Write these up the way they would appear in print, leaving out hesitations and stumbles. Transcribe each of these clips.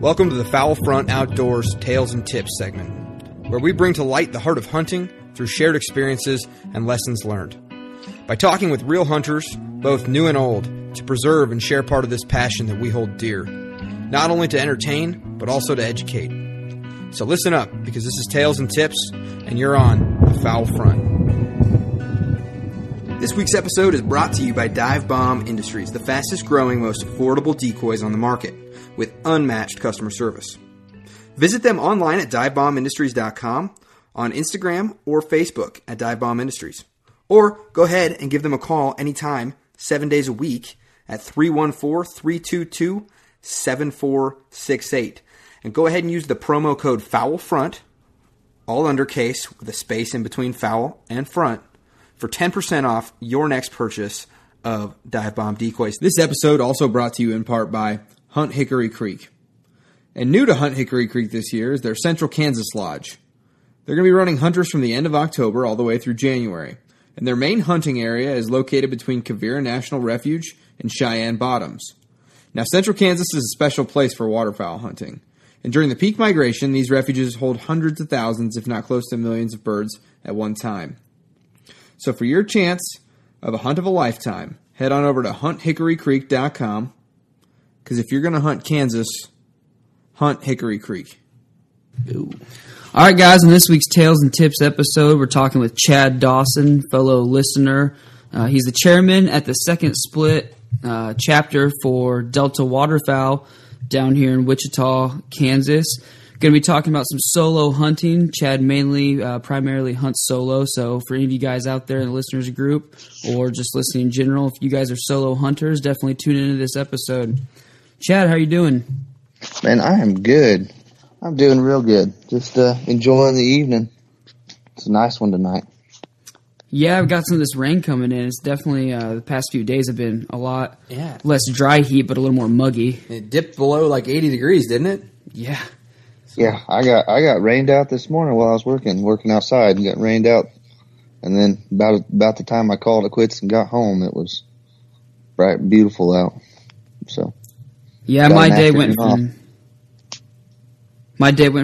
Welcome to the Fowl Front Outdoors Tales and Tips segment, where we bring to light the heart of hunting through shared experiences and lessons learned. By talking with real hunters, both new and old, to preserve and share part of this passion that we hold dear, not only to entertain, but also to educate. So listen up, because this is Tales and Tips, and you're on the Fowl Front. This week's episode is brought to you by Dive Bomb Industries, the fastest growing, most affordable decoys on the market, with unmatched customer service. Visit them online at divebombindustries.com, on Instagram or Facebook at Dive Bomb Industries. Or go ahead and give them a call anytime, 7 days a week, at 314-322-7468. And go ahead and use the promo code FOWLFRONT, all undercase with a space in between fowl and front, for 10% off your next purchase of Dive Bomb decoys. This episode also brought to you in part by Hunt Hickory Creek. And new to Hunt Hickory Creek this year is their Central Kansas Lodge. They're going to be running hunters from the end of October all the way through January. And their main hunting area is located between Quivira National Refuge and Cheyenne Bottoms. Now, Central Kansas is a special place for waterfowl hunting. And during the peak migration, these refuges hold hundreds of thousands, if not close to millions of birds at one time. So for your chance of a hunt of a lifetime, head on over to hunthickorycreek.com, because if you're going to hunt Kansas, hunt Hickory Creek. Ooh. All right, guys, in this week's Tales and Tips episode, we're talking with Chad Dawson, fellow listener. He's the chairman at the second split chapter for Delta Waterfowl down here in Wichita, Kansas. Going to be talking about some solo hunting. Chad primarily hunts solo, so for any of you guys out there in the listeners group or just listening in general, if you guys are solo hunters, definitely tune into this episode. Chad, how are you doing? Man, I am good. I'm doing real good. Just enjoying the evening. It's a nice one tonight. Yeah, I've got some of this rain coming in. It's definitely, the past few days have been a lot less dry heat, but a little more muggy. It dipped below like 80 degrees, didn't it? Yeah. Yeah, I got rained out this morning while I was working outside and got rained out. And then about the time I called it quits and got home, it was bright and beautiful out. So yeah, my day went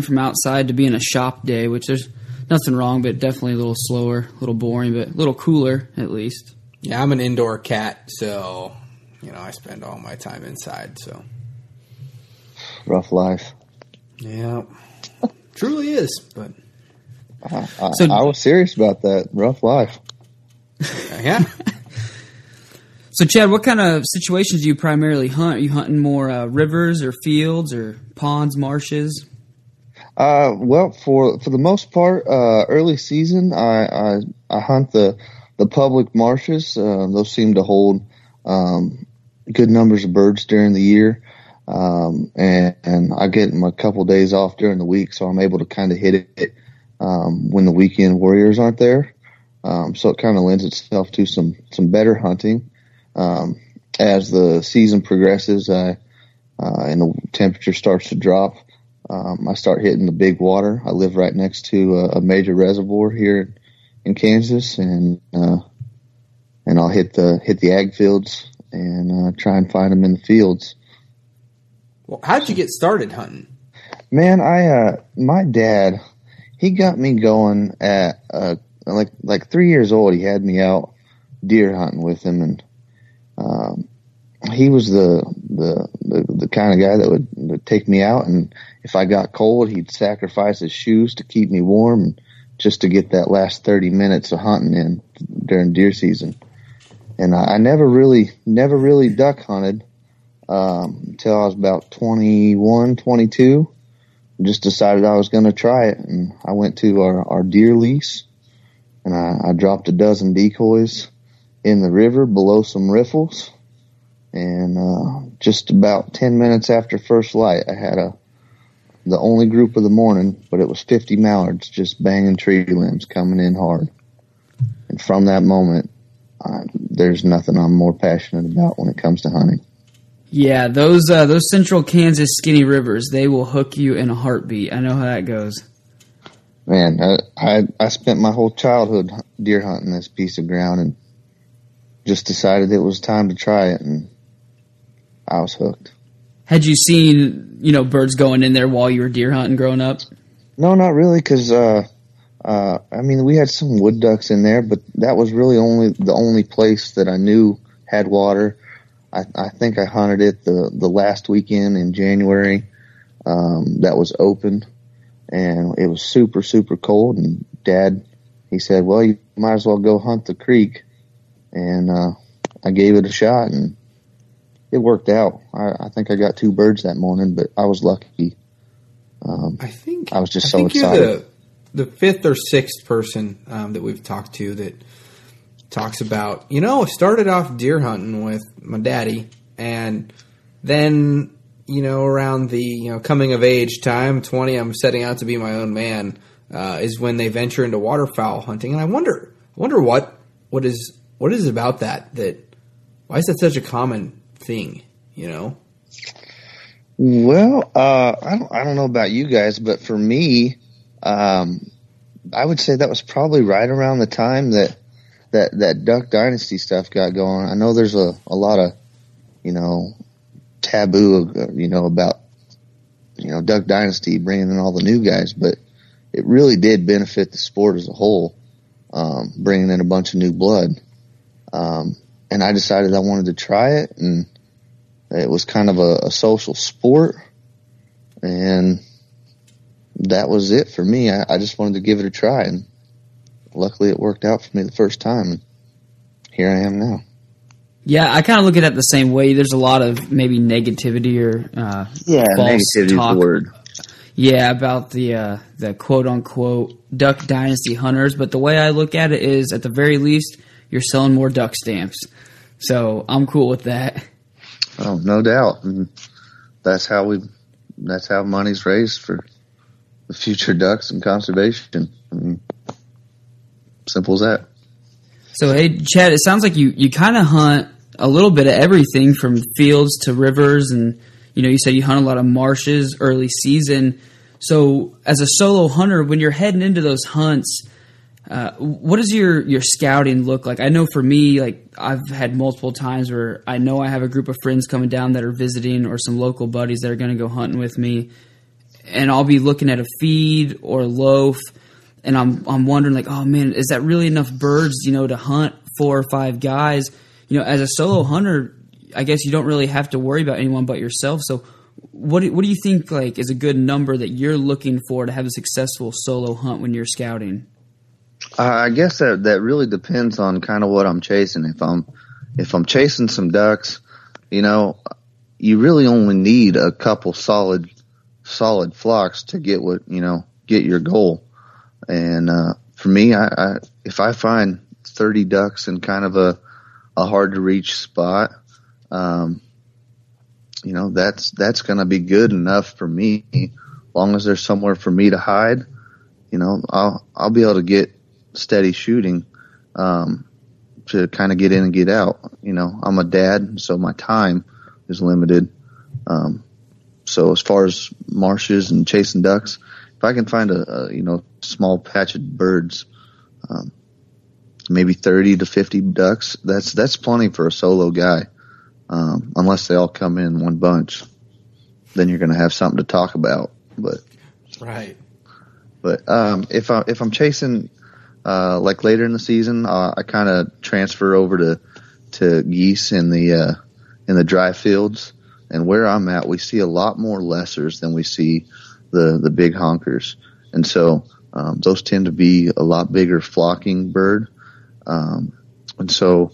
from outside to being a shop day, which there's nothing wrong, but definitely a little slower, a little boring, but a little cooler at least. Yeah, I'm an indoor cat, so I spend all my time inside. So rough life. Yeah, truly is. But I was serious about that rough life. Yeah. So, Chad, what kind of situations do you primarily hunt? Are you hunting more rivers or fields or ponds, marshes? Well, for the most part, early season, I hunt the public marshes. Those seem to hold good numbers of birds during the year, and I get them a couple of days off during the week, so I'm able to kind of hit it when the weekend warriors aren't there. So it kind of lends itself to some better hunting. as the season progresses, and the temperature starts to drop, I start hitting the big water. I live right next to a major reservoir here in Kansas, and I'll hit the ag fields and try and find them in the fields. Well, how'd you get started hunting? Man, my dad, he got me going at like 3 years old. He had me out deer hunting with him, and he was the kind of guy that would take me out, and if I got cold, he'd sacrifice his shoes to keep me warm, and just to get that last 30 minutes of hunting in during deer season. And I never really duck hunted until I was about 21, 22. Just decided I was going to try it, and I went to our deer lease, and I dropped a dozen decoys in the river below some riffles, and just about 10 minutes after first light, I had the only group of the morning, but it was 50 mallards just banging tree limbs coming in hard. And from that moment, there's nothing I'm more passionate about when it comes to hunting. Yeah, those central Kansas skinny rivers, they will hook you in a heartbeat. I know how that goes. Man, I spent my whole childhood deer hunting this piece of ground, and just decided it was time to try it, and I was hooked. Had you seen, birds going in there while you were deer hunting growing up? No, not really, because we had some wood ducks in there, but that was really the only place that I knew had water. I think I hunted it the last weekend in January that was open, and it was super, super cold. And Dad, he said, well, you might as well go hunt the creek. And I gave it a shot, and it worked out. I think I got two birds that morning, but I was lucky. I was just so excited. You're the fifth or sixth person that we've talked to that talks about, I started off deer hunting with my daddy, and then, around the, coming of age time, 20, I'm setting out to be my own man, is when they venture into waterfowl hunting. And I wonder what is about that why is that such a common thing, Well, I don't know about you guys, but for me, I would say that was probably right around the time that Duck Dynasty stuff got going. I know there's a lot of, taboo, about, Duck Dynasty bringing in all the new guys, but it really did benefit the sport as a whole, bringing in a bunch of new blood. And I decided I wanted to try it, and it was kind of a social sport, and that was it for me. I just wanted to give it a try, and luckily, it worked out for me the first time, and here I am now. Yeah, I kind of look at it the same way. There's a lot of maybe negativity or false negativity talk. Is the word. Yeah, about the quote unquote Duck Dynasty hunters. But the way I look at it is, at the very least, you're selling more duck stamps. So I'm cool with that. Oh, no doubt. And that's how money's raised for the future ducks and conservation. I mean, simple as that. So, hey, Chad, it sounds like you kind of hunt a little bit of everything from fields to rivers, and, you said you hunt a lot of marshes early season. So, as a solo hunter, when you're heading into those hunts, what does your scouting look like? I know for me, like, I've had multiple times where I know I have a group of friends coming down that are visiting, or some local buddies that are going to go hunting with me, and I'll be looking at a feed or a loaf, and I'm wondering, like, oh man, is that really enough birds, to hunt 4 or 5 guys? As a solo hunter, I guess you don't really have to worry about anyone but yourself. So what do you think, like, is a good number that you're looking for to have a successful solo hunt when you're scouting? I guess that really depends on kind of what I'm chasing. If I'm chasing some ducks, you really only need a couple solid flocks to get what, get your goal. And for me, if I find 30 ducks in kind of a hard to reach spot, that's going to be good enough for me. As long as there's somewhere for me to hide, I'll be able to get steady shooting. to kind of get in and get out. You know, I'm a dad, so my time is limited. So as far as marshes and chasing ducks, if I can find a you know, small patch of birds, maybe 30 to 50 ducks, that's plenty for a solo guy. Unless they all come in one bunch, then you're going to have something to talk about. But right. But if I'm chasing like later in the season, I kind of transfer over to geese in the dry fields. And where I'm at, we see a lot more lessers than we see the big honkers. And so those tend to be a lot bigger flocking bird. And so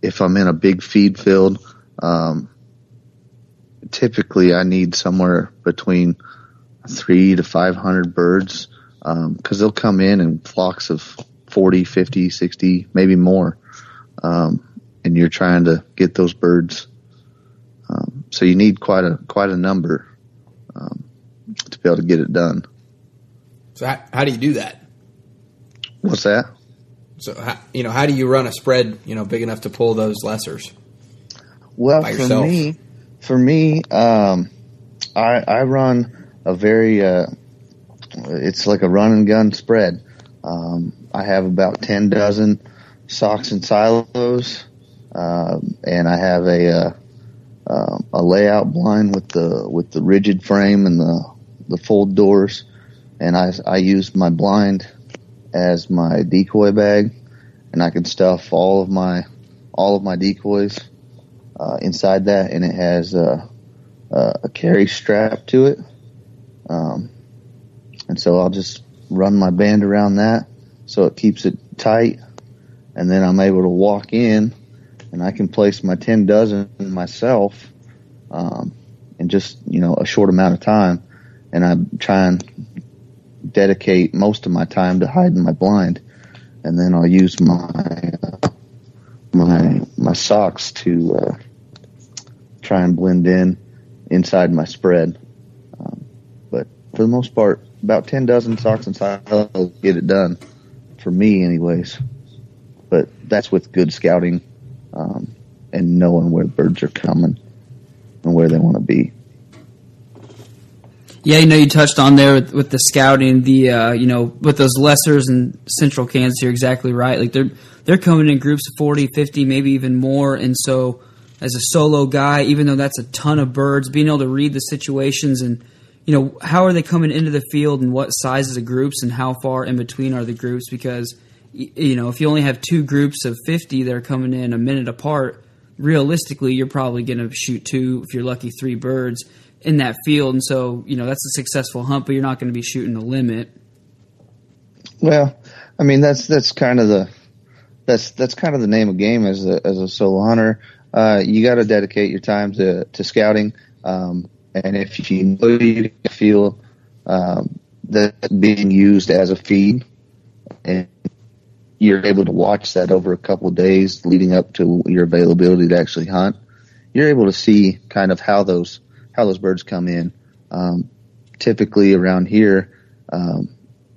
if I'm in a big feed field, typically I need somewhere between 300 to 500 birds, because they'll come in flocks of 40, 50, 60, maybe more. And you're trying to get those birds. So you need quite a number to be able to get it done. So how do you do that? What's that? So how do you run a spread big enough to pull those lessers? Well, for me, I run a very it's like a run and gun spread. I have about 10 dozen socks and silos, and I have a layout blind with the rigid frame and the fold doors, and I use my blind as my decoy bag, and I can stuff all of my decoys inside that, and it has a carry strap to it, and so I'll just run my band around that so it keeps it tight, and then I'm able to walk in. And I can place my 10 dozen myself in just a short amount of time, and I try and dedicate most of my time to hiding my blind, and then I'll use my socks to try and blend in inside my spread. But for the most part, about 10 dozen socks and silos will get it done for me, anyways. But that's with good scouting. And knowing where birds are coming and where they want to be. Yeah, you touched on there with the scouting, with those lessers and central cans. You're exactly right. Like they're coming in groups of 40, 50, maybe even more. And so, as a solo guy, even though that's a ton of birds, being able to read the situations and how are they coming into the field and what sizes of groups and how far in between are the groups, because if you only have two groups of 50 that are coming in a minute apart, realistically, you're probably going to shoot two, if you're lucky, three birds in that field. And so, that's a successful hunt, but you're not going to be shooting the limit. Well, I mean, that's kind of the name of game as a solo hunter. You got to dedicate your time to scouting. And if you feel that being used as a feed, and you're able to watch that over a couple of days leading up to your availability to actually hunt, you're able to see kind of how those birds come in. Typically around here,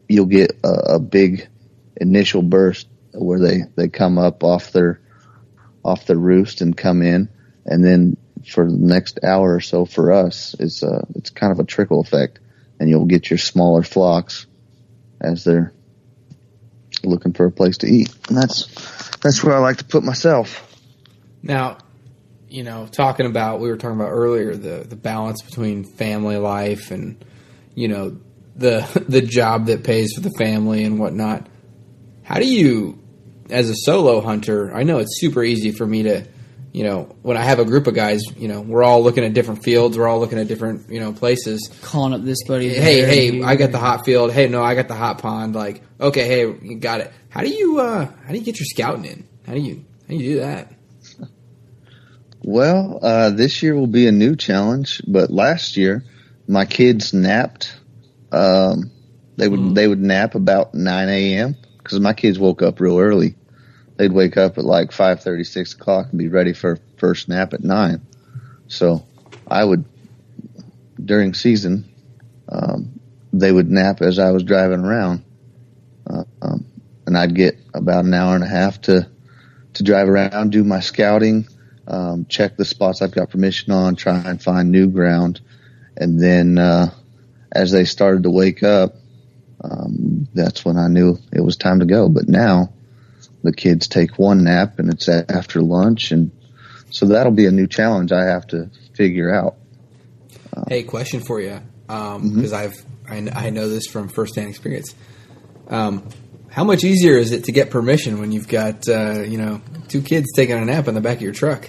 you'll get a big initial burst where they come up off their roost and come in. And then for the next hour or so for us, it's kind of a trickle effect, and you'll get your smaller flocks as they're looking for a place to eat, and that's where I like to put myself. Now, we were talking about earlier the balance between family life and the job that pays for the family and whatnot. How do you, as a solo hunter? I know it's super easy for me to, when I have a group of guys, we're all looking at different fields. We're all looking at different, places. Calling up this buddy. Hey, I got the hot field. Hey, no, I got the hot pond. Like, okay, hey, you got it. How do you get your scouting in? How do you do that? Well, this year will be a new challenge, but last year my kids napped. They would nap about 9 a.m. because my kids woke up real early. They'd wake up at like 5:30, 6 o'clock, and be ready for first nap at 9. So I would, during season, they would nap as I was driving around, and I'd get about an hour and a half to to drive around, do my scouting, check the spots I've got permission on, try and find new ground. And then as they started to wake up, that's when I knew it was time to go. But now the kids take one nap and it's after lunch. And so that'll be a new challenge I have to figure out. Hey, question for you, because I know this from firsthand experience. How much easier is it to get permission when you've got two kids taking a nap in the back of your truck?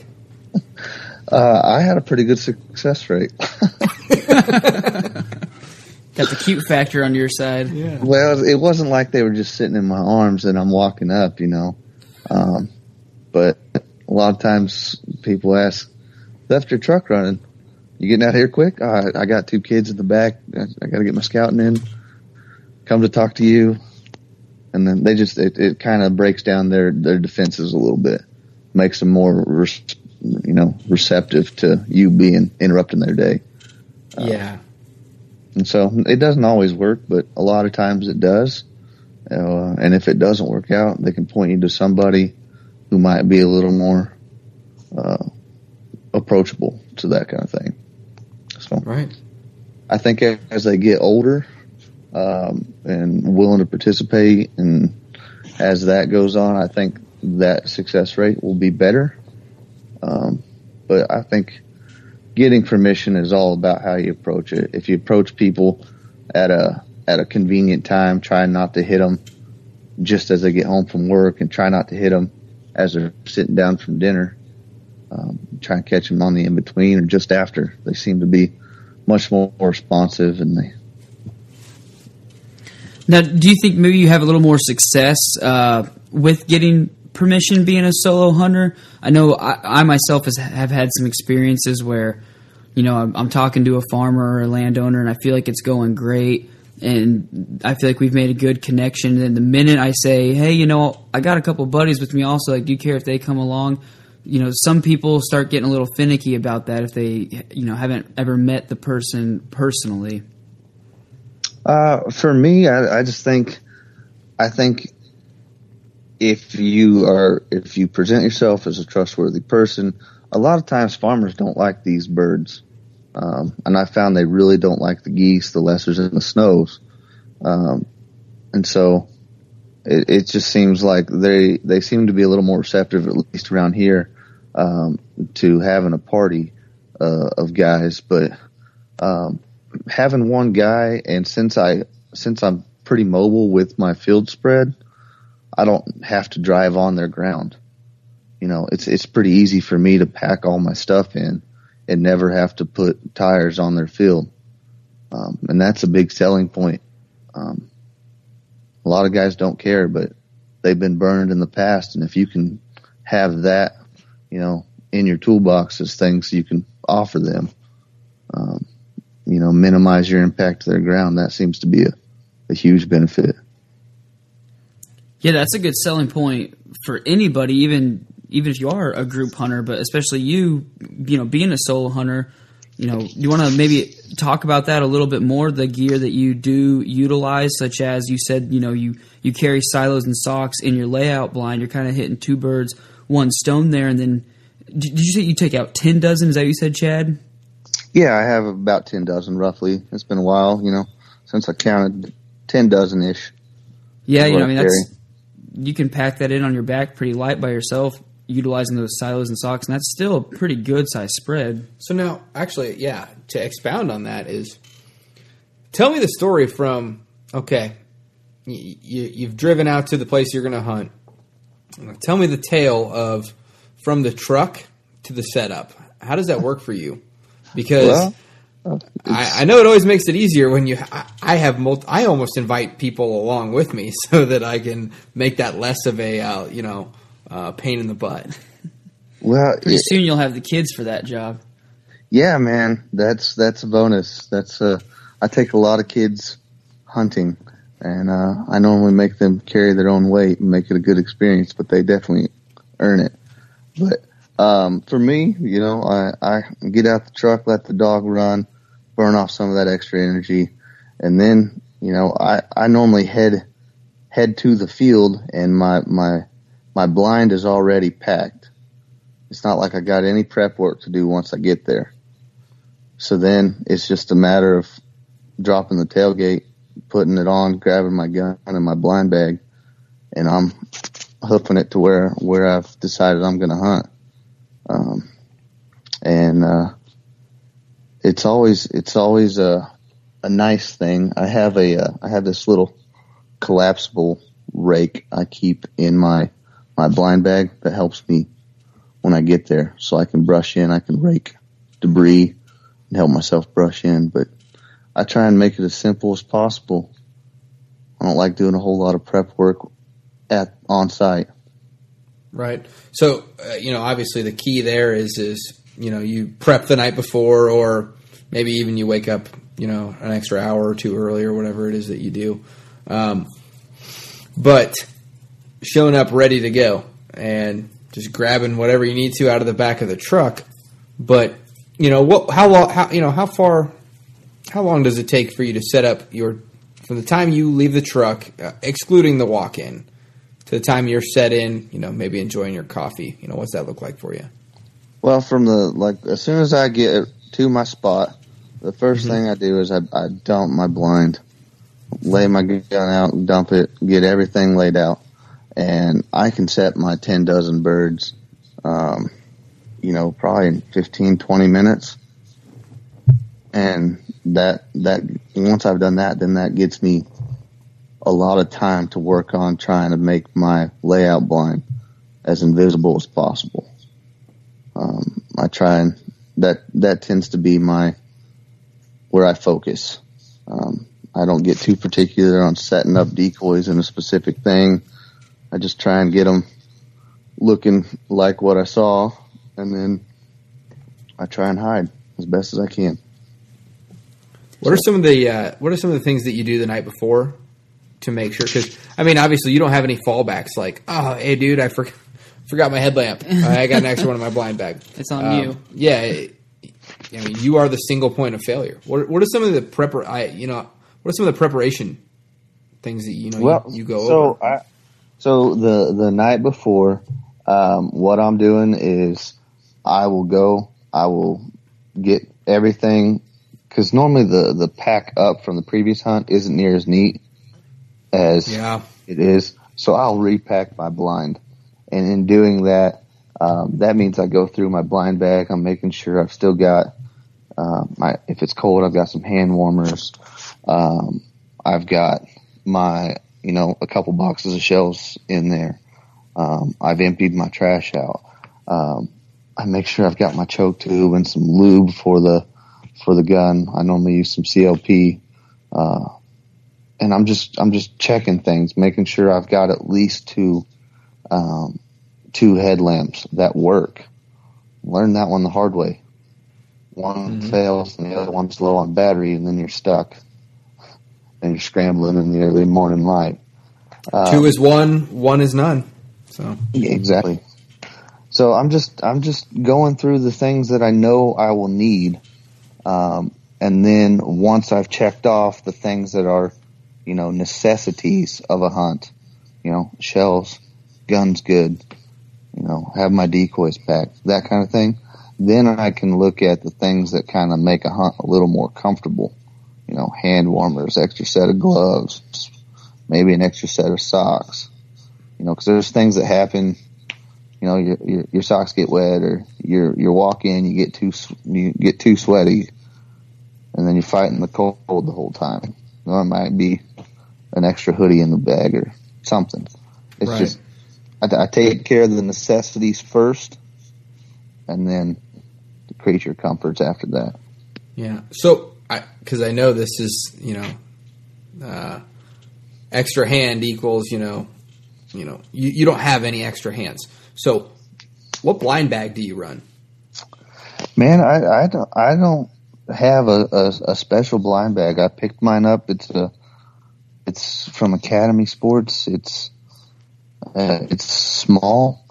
I had a pretty good success rate. Got the cute factor on your side. Yeah. Well, it wasn't like they were just sitting in my arms and I'm walking up, but a lot of times people ask, left your truck running. You getting out here quick? I got two kids in the back. I got to get my scouting in. Come to talk to you. And then they just, it kind of breaks down their defenses a little bit, makes them more, receptive to you being interrupting their day. Yeah. And so it doesn't always work, but a lot of times it does. And if it doesn't work out, they can point you to somebody who might be a little more approachable to that kind of thing. So, right. I think as they get older and willing to participate, and as that goes on, I think that success rate will be better. But I think getting permission is all about how you approach it. If you approach people at a convenient time, try not to hit them just as they get home from work, and try not to hit them as they're sitting down from dinner. Try and catch them on the in-between or just after. They seem to be much more responsive. Now, do you think maybe you have a little more success with getting permission being a solo hunter? I know I myself have had some experiences where, I'm talking to a farmer or a landowner and I feel like it's going great and I feel like we've made a good connection. And then the minute I say, hey, I got a couple buddies with me also. Like, do you care if they come along? Some people start getting a little finicky about that if they, haven't ever met the person personally. For me, I think if you present yourself as a trustworthy person, a lot of times farmers don't like these birds. And I found they really don't like the geese, the lessers, and the snows. And so it just seems like they seem to be a little more receptive, at least around here. To having a party of guys, but having one guy, and since I'm pretty mobile with my field spread, I don't have to drive on their ground. It's pretty easy for me to pack all my stuff in and never have to put tires on their field, and that's a big selling point. A lot of guys don't care, but they've been burned in the past, and if you can have that, in your toolbox is things you can offer them. Minimize your impact to their ground. That seems to be a huge benefit. Yeah, that's a good selling point for anybody, even if you are a group hunter, but especially you being a solo hunter. You want to maybe talk about that a little bit more, the gear that you do utilize, such as you said, you carry silos and socks in your layout blind. You're kind of hitting two birds, one stone there, and then did you say you take out 10 dozen? Is that what you said, Chad? Yeah, I have about 10 dozen roughly. It's been a while, since I counted. 10 dozen-ish. Yeah, you can pack that in on your back pretty light by yourself, utilizing those silos and socks, and that's still a pretty good size spread. So now, actually, yeah, to expound on that is, tell me the story from, okay, you've driven out to the place you're going to hunt. Tell me the tale of from the truck to the setup. How does that work for you? Because I know it always makes it easier when I almost invite people along with me so that I can make that less of a pain in the butt. Well, pretty soon you'll have the kids for that job. Yeah, man, that's a bonus. That's I take a lot of kids hunting. And I normally make them carry their own weight and make it a good experience, but they definitely earn it. But for me, I get out the truck, let the dog run, burn off some of that extra energy, and then I normally head to the field, and my My blind is already packed. It's not like I got any prep work to do once I get there. So then it's just a matter of dropping the tailgate, putting it on, grabbing my gun and my blind bag, and I'm hoofing it to where I've decided I'm going to hunt. It's always a nice thing. I have this little collapsible rake I keep in my blind bag that helps me when I get there, so I can brush in, I can rake debris and help myself brush in. But I try and make it as simple as possible. I don't like doing a whole lot of prep work on site. Right. So, obviously the key there is you prep the night before, or maybe even you wake up, an extra hour or two early or whatever it is that you do. But showing up ready to go and just grabbing whatever you need to out of the back of the truck. But, how long does it take for you to set up from the time you leave the truck, excluding the walk-in, to the time you're set in, maybe enjoying your coffee? What's that look like for you? Well, as soon as I get to my spot, the first thing I do is I dump my blind, lay my gun out, dump it, get everything laid out, and I can set my 10 dozen birds, probably in 15, 20 minutes. And that once I've done that, then that gets me a lot of time to work on trying to make my layout blind as invisible as possible. I try, and that tends to be where I focus. I don't get too particular on setting up decoys in a specific thing. I just try and get them looking like what I saw, and then I try and hide as best as I can. What are some of the things that you do the night before to make sure? Because obviously you don't have any fallbacks. Like, oh, hey, dude, I forgot my headlamp. I got an extra one in my blind bag. It's on you. Yeah, you are the single point of failure. What are some of the preparation things that you go over? So the night before, what I'm doing is I will get everything. Because normally the pack up from the previous hunt isn't near as neat as it is. So I'll repack my blind. And in doing that, that means I go through my blind bag. I'm making sure I've still got if it's cold, I've got some hand warmers. I've got a couple boxes of shells in there. I've emptied my trash out. I make sure I've got my choke tube and some lube for the gun. I normally use some CLP, and I'm just checking things, making sure I've got at least two headlamps that work. Learn that one the hard way. One fails, and the other one's low on battery, and then you're stuck, and you're scrambling in the early morning light. Two is one is none. So yeah, exactly. So I'm just going through the things that I know I will need. And then once I've checked off the things that are, necessities of a hunt, shells, guns good, have my decoys packed, that kind of thing, then I can look at the things that kind of make a hunt a little more comfortable, hand warmers, extra set of gloves, maybe an extra set of socks, because there's things that happen. Your socks get wet, or your walk in, you get too sweaty, and then you're fighting the cold the whole time. It might be an extra hoodie in the bag or something. It's right. Just I take care of the necessities first, and then the creature comforts after that. Yeah. So because I know this is extra hand equals you don't have any extra hands. So, what blind bag do you run? Man, I don't have a special blind bag. I picked mine up. It's from Academy Sports. It's small.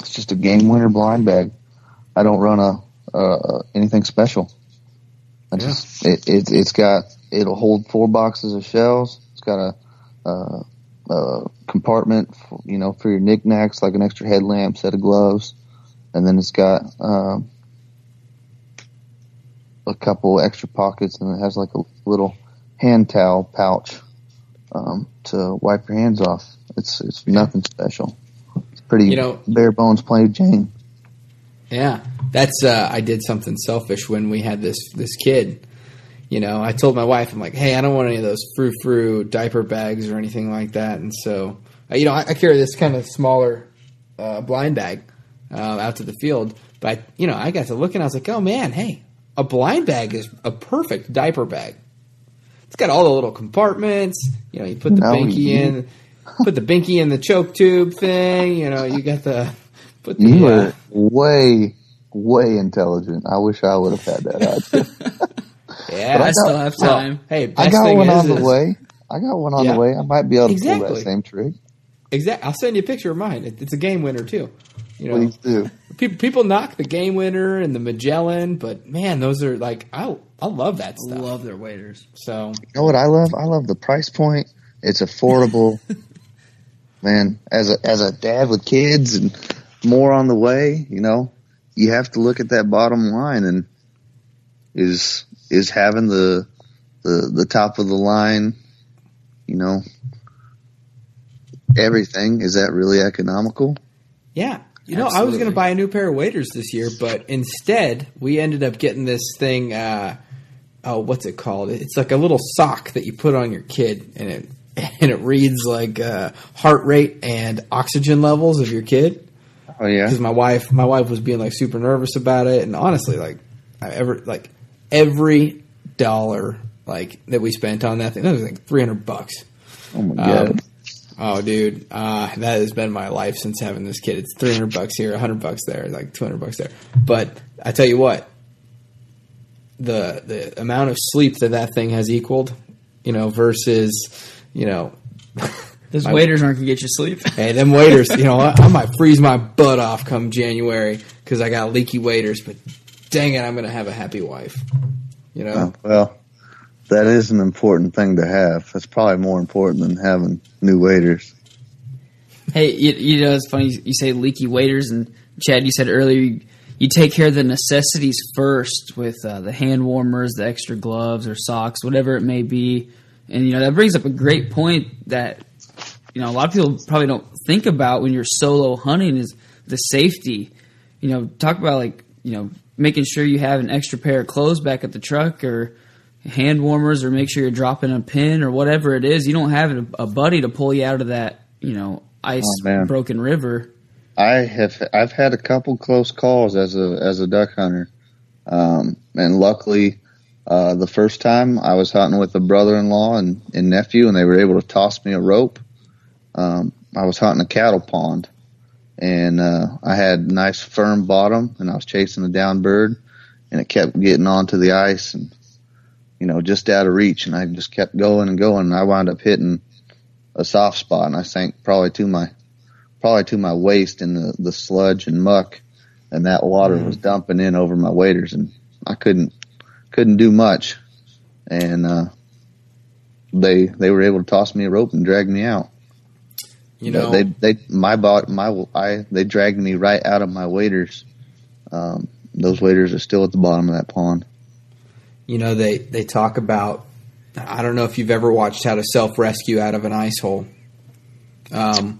It's just a Game Winner blind bag. I don't run anything special. It'll hold four boxes of shells. It's got a compartment, you know, for your knickknacks, like an extra headlamp, set of gloves. And then it's got a couple extra pockets, and it has like a little hand towel pouch to wipe your hands off. It's nothing special. It's pretty, you know, bare bones plain Jane. Yeah, that's I did something selfish when we had this kid. You know, I told my wife, I'm like, hey, I don't want any of those frou-frou diaper bags or anything like that. And so, you know, I carry this kind of smaller blind bag out to the field. But, you know, I got to look and I was like, oh, man, hey, a blind bag is a perfect diaper bag. It's got all the little compartments. You know, you put the binky in, put the binky in the choke tube thing. You know, you got the put the. You were way intelligent. I wish I would have had that idea. Yeah, I still have time. Hey, I got one on the way. I might be able to pull that same trick. Exactly. I'll send you a picture of mine. It's a Game Winner too. You know, please do. People knock the Game Winner and the Magellan, but man, those are like I love that stuff. I love their waders. So you know what I love? I love the price point. It's affordable. Man, as a dad with kids and more on the way, you know, you have to look at that bottom line and is having the top of the line, you know, everything. Is that really economical? Yeah. You know, absolutely. I was going to buy a new pair of waders this year, but instead we ended up getting this thing. What's it called? It's like a little sock that you put on your kid, and it reads like heart rate and oxygen levels of your kid. Oh yeah. Because my wife was being like super nervous about it, and honestly, like every dollar like that we spent on that thing, that was like $300. Oh my god! Oh, dude, that has been my life since having this kid. It's $300 here, $100 there, like $200 there. But I tell you what, the amount of sleep that thing has equaled, you know, versus, you know, those waders aren't gonna get you sleep. Hey, them waders, you know, I might freeze my butt off come January because I got leaky waders, but. Dang it, I'm going to have a happy wife, you know? Oh, well, that is an important thing to have. That's probably more important than having new waders. Hey, you know, it's funny you say leaky waders, and Chad, you said earlier you take care of the necessities first with the hand warmers, the extra gloves or socks, whatever it may be. And, you know, that brings up a great point that, you know, a lot of people probably don't think about when you're solo hunting is the safety. You know, talk about, like, you know, making sure you have an extra pair of clothes back at the truck or hand warmers, or make sure you're dropping a pin or whatever it is. You don't have a buddy to pull you out of that, you know, ice-broken river. I've had a couple close calls as a duck hunter. And luckily, the first time I was hunting with a brother-in-law and nephew, and they were able to toss me a rope. I was hunting a cattle pond. And I had nice firm bottom, and I was chasing a down bird, and it kept getting onto the ice and, you know, just out of reach. And I just kept going and going, and I wound up hitting a soft spot, and I sank probably to my waist in the sludge and muck, and that water was dumping in over my waders, and I couldn't do much. And they were able to toss me a rope and drag me out. You know, they dragged me right out of my waders. Those waders are still at the bottom of that pond. You know, they talk about, I don't know if you've ever watched how to self-rescue out of an ice hole. But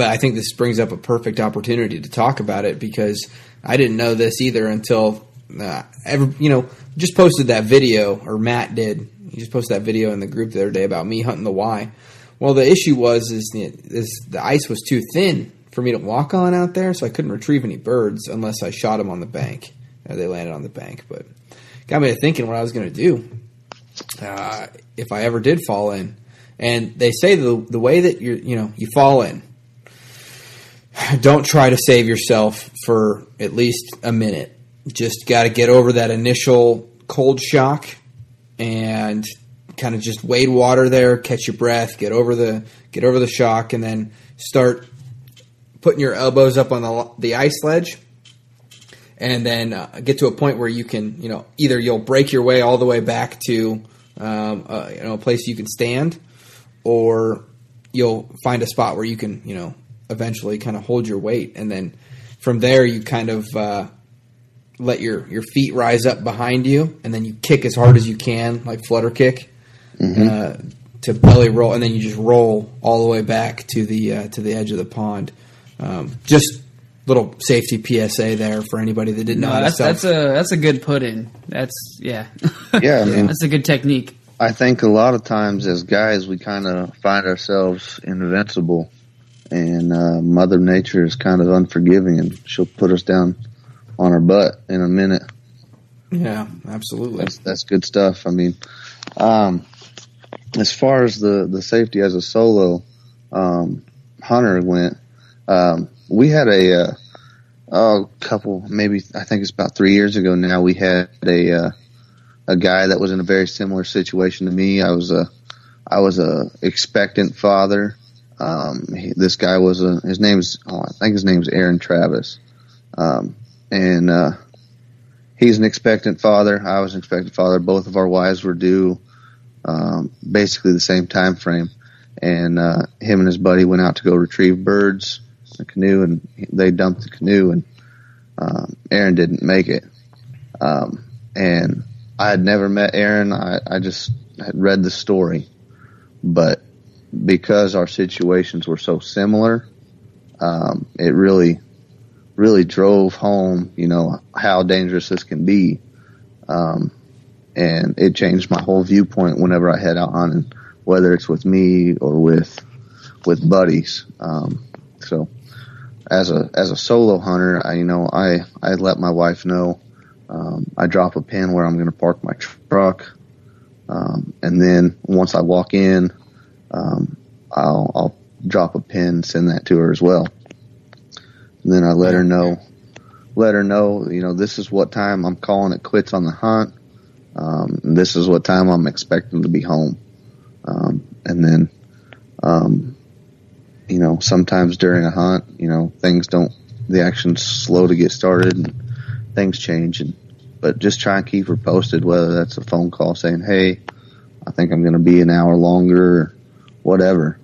I think this brings up a perfect opportunity to talk about it, because I didn't know this either until, you know, just posted that video, or Matt did. He just posted that video in the group the other day about me hunting the Y. Well, the issue was the ice was too thin for me to walk on out there, so I couldn't retrieve any birds unless I shot them on the bank. They landed on the bank, but got me to thinking what I was going to do if I ever did fall in. And they say the way that you fall in, don't try to save yourself for at least a minute. Just got to get over that initial cold shock and kind of just wade water there, catch your breath, get over the shock, and then start putting your elbows up on the ice ledge, and then get to a point where you can, you know, either you'll break your way all the way back to a place you can stand, or you'll find a spot where you can, you know, eventually kind of hold your weight. And then from there, you kind of let your feet rise up behind you, and then you kick as hard as you can, like flutter kick, to belly roll, and then you just roll all the way back to the edge of the pond. Just little safety PSA there for anybody that didn't know. That's a good put in. Yeah, I mean, that's a good technique. I think a lot of times as guys, we kind of find ourselves invincible, and Mother Nature is kind of unforgiving, and she'll put us down on our butt in a minute. Yeah, absolutely. That's good stuff. I mean, as far as the safety as a solo hunter went, we had I think it's about 3 years ago now, we had a guy that was in a very similar situation to me. I was a expectant father. This guy was his name's Aaron Travis. He's an expectant father. I was an expectant father. Both of our wives were due, basically the same time frame. And, him and his buddy went out to go retrieve birds in a canoe, and they dumped the canoe, and, Aaron didn't make it. And I had never met Aaron. I just had read the story, but because our situations were so similar, it really drove home, you know, how dangerous this can be. And it changed my whole viewpoint whenever I head out hunting, whether it's with me or with buddies. So as a solo hunter, I let my wife know, I drop a pin where I'm going to park my truck. And then once I walk in, I'll drop a pin, send that to her as well. And then I let her know, you know, this is what time I'm calling it quits on the hunt. This is what time I'm expecting to be home. You know, sometimes during a hunt, you know, the action's slow to get started and things change. But just try and keep her posted, whether that's a phone call saying, hey, I think I'm going to be an hour longer or whatever.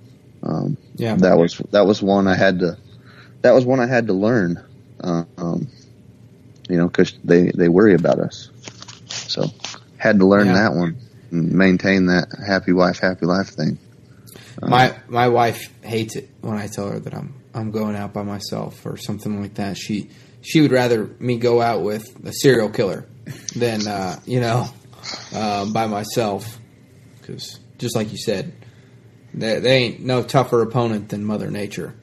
That was one I had to. That was one I had to learn, you know, because they worry about us. So had to learn that one and maintain that happy life thing. My wife hates it when I tell her that I'm going out by myself or something like that. She would rather me go out with a serial killer than, by myself, because just like you said, they ain't no tougher opponent than Mother Nature.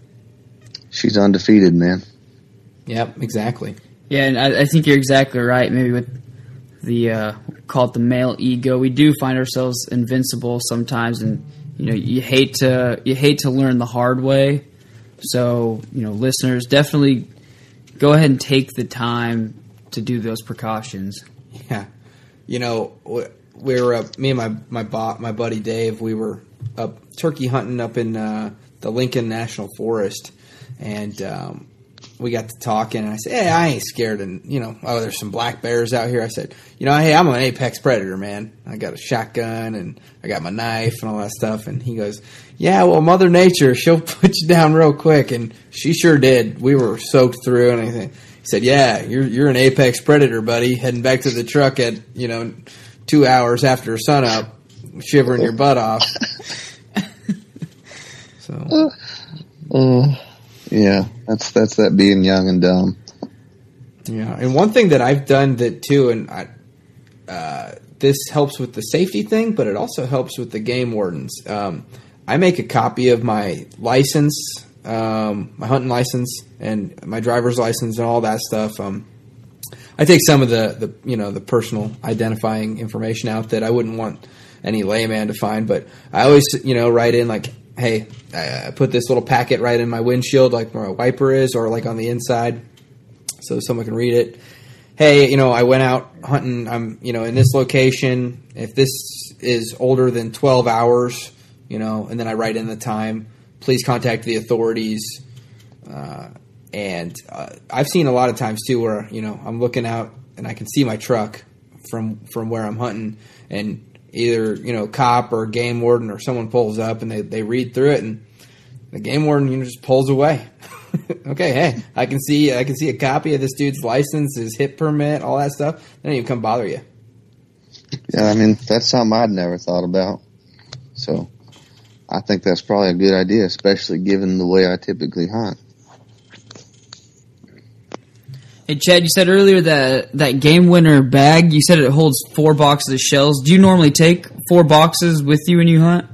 She's undefeated, man. Yep, exactly. Yeah, and I think you're exactly right. Maybe with the call it the male ego, we do find ourselves invincible sometimes, and you know you hate to learn the hard way. So you know, listeners, definitely go ahead and take the time to do those precautions. Yeah, you know, we were up. Me and my buddy Dave, we were up turkey hunting up in the Lincoln National Forest. And we got to talking, and I said, hey, I ain't scared. And, you know, there's some black bears out here. I said, you know, hey, I'm an apex predator, man. I got a shotgun, and I got my knife and all that stuff. And he goes, yeah, well, Mother Nature, she'll put you down real quick. And she sure did. We were soaked through and everything. He said, yeah, you're an apex predator, buddy, heading back to the truck at, you know, 2 hours after sunup, shivering your butt off. So. Yeah, that's that being young and dumb. Yeah, and one thing that I've done that too, and this helps with the safety thing, but it also helps with the game wardens. I make a copy of my license, my hunting license, and my driver's license, and all that stuff. I take some of the personal identifying information out that I wouldn't want any layman to find, but I always write in like, hey, I put this little packet right in my windshield, like where my wiper is, or like on the inside, so someone can read it. Hey, I went out hunting. I'm, in this location. If this is older than 12 hours, and then I write in the time. Please contact the authorities. And I've seen a lot of times too where I'm looking out and I can see my truck from where I'm hunting, and either cop or game warden or someone pulls up and they read through it, and The game warden, you know, just pulls away. Okay, hey, I can see a copy of this dude's license, his hit permit, all that stuff. They don't even come bother you. Yeah, I mean, that's something I'd never thought about. So I think that's probably a good idea, especially given the way I typically hunt. Hey, Chad, you said earlier that Game Winner bag, you said it holds 4 boxes of shells. Do you normally take 4 boxes with you when you hunt?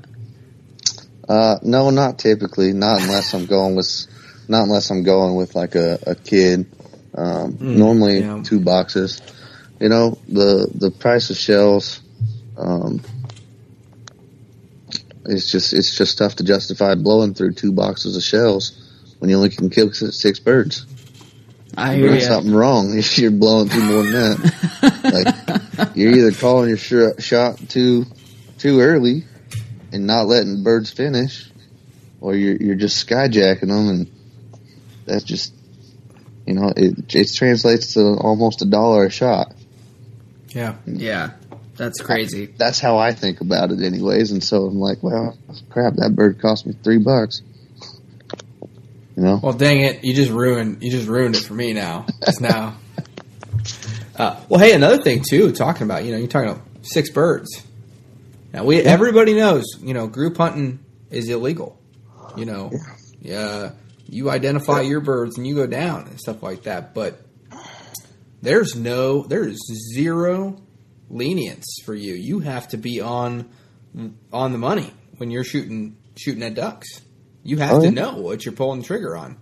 No, not typically. Not unless I'm going with like a kid. Normally, yeah. 2 boxes. You know, the price of shells, it's just tough to justify blowing through 2 boxes of shells when you only can kill 6 birds. I hear you. There's something wrong if you're blowing through more than that. Like, you're either calling your shot too early and not letting birds finish, or you're just skyjacking them, and that's just, you know, it translates to almost $1 a shot. Yeah. Yeah. That's crazy. That's how I think about it anyways. And so I'm like, well, crap, that bird cost me $3. You know? Well, dang it. You just ruined it for me now. Just now. Well, hey, another thing too, talking about, you know, you're talking about 6 birds. Now everybody knows, you know, group hunting is illegal. You know, you identify your birds and you go down and stuff like that. But there is zero lenience for you. You have to be on the money when you're shooting at ducks. You have to know what you're pulling the trigger on.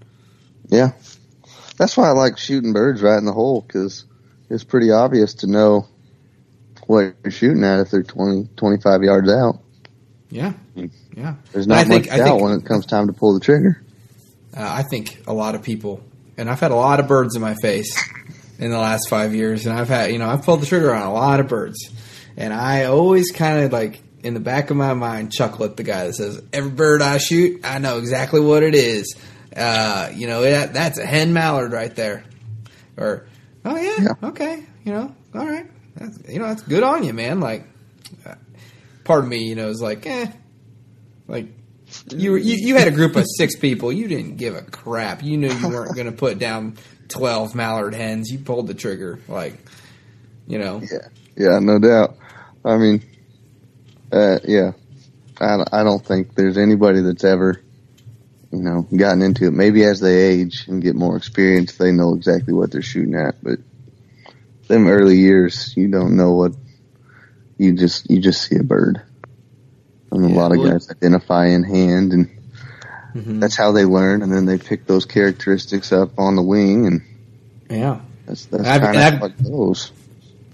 Yeah. That's why I like shooting birds right in the hole, because it's pretty obvious to know what you're shooting at if they're 20, 25 yards out. Yeah. Yeah. There's not much doubt when it comes time to pull the trigger. I think a lot of people, and I've had a lot of birds in my face in the last 5 years, and I've had, you know, I've pulled the trigger on a lot of birds, and I always kind of like, in the back of my mind, chuckle at the guy that says, every bird I shoot, I know exactly what it is. You know, that's a hen mallard right there. Or, oh, yeah, okay, you know, all right. That's good on you, man. Like, part of me, you know, is like, like, you had a group of 6 people. You didn't give a crap. You knew you weren't going to put down 12 mallard hens. You pulled the trigger, like, you know. Yeah, no doubt. I mean... I don't think there's anybody that's ever, you know, gotten into it. Maybe as they age and get more experience, they know exactly what they're shooting at. But them early years, you don't know what you just see a bird. I mean, a lot of guys identify in hand, and that's how they learn. And then they pick those characteristics up on the wing, and that's kind of how it goes.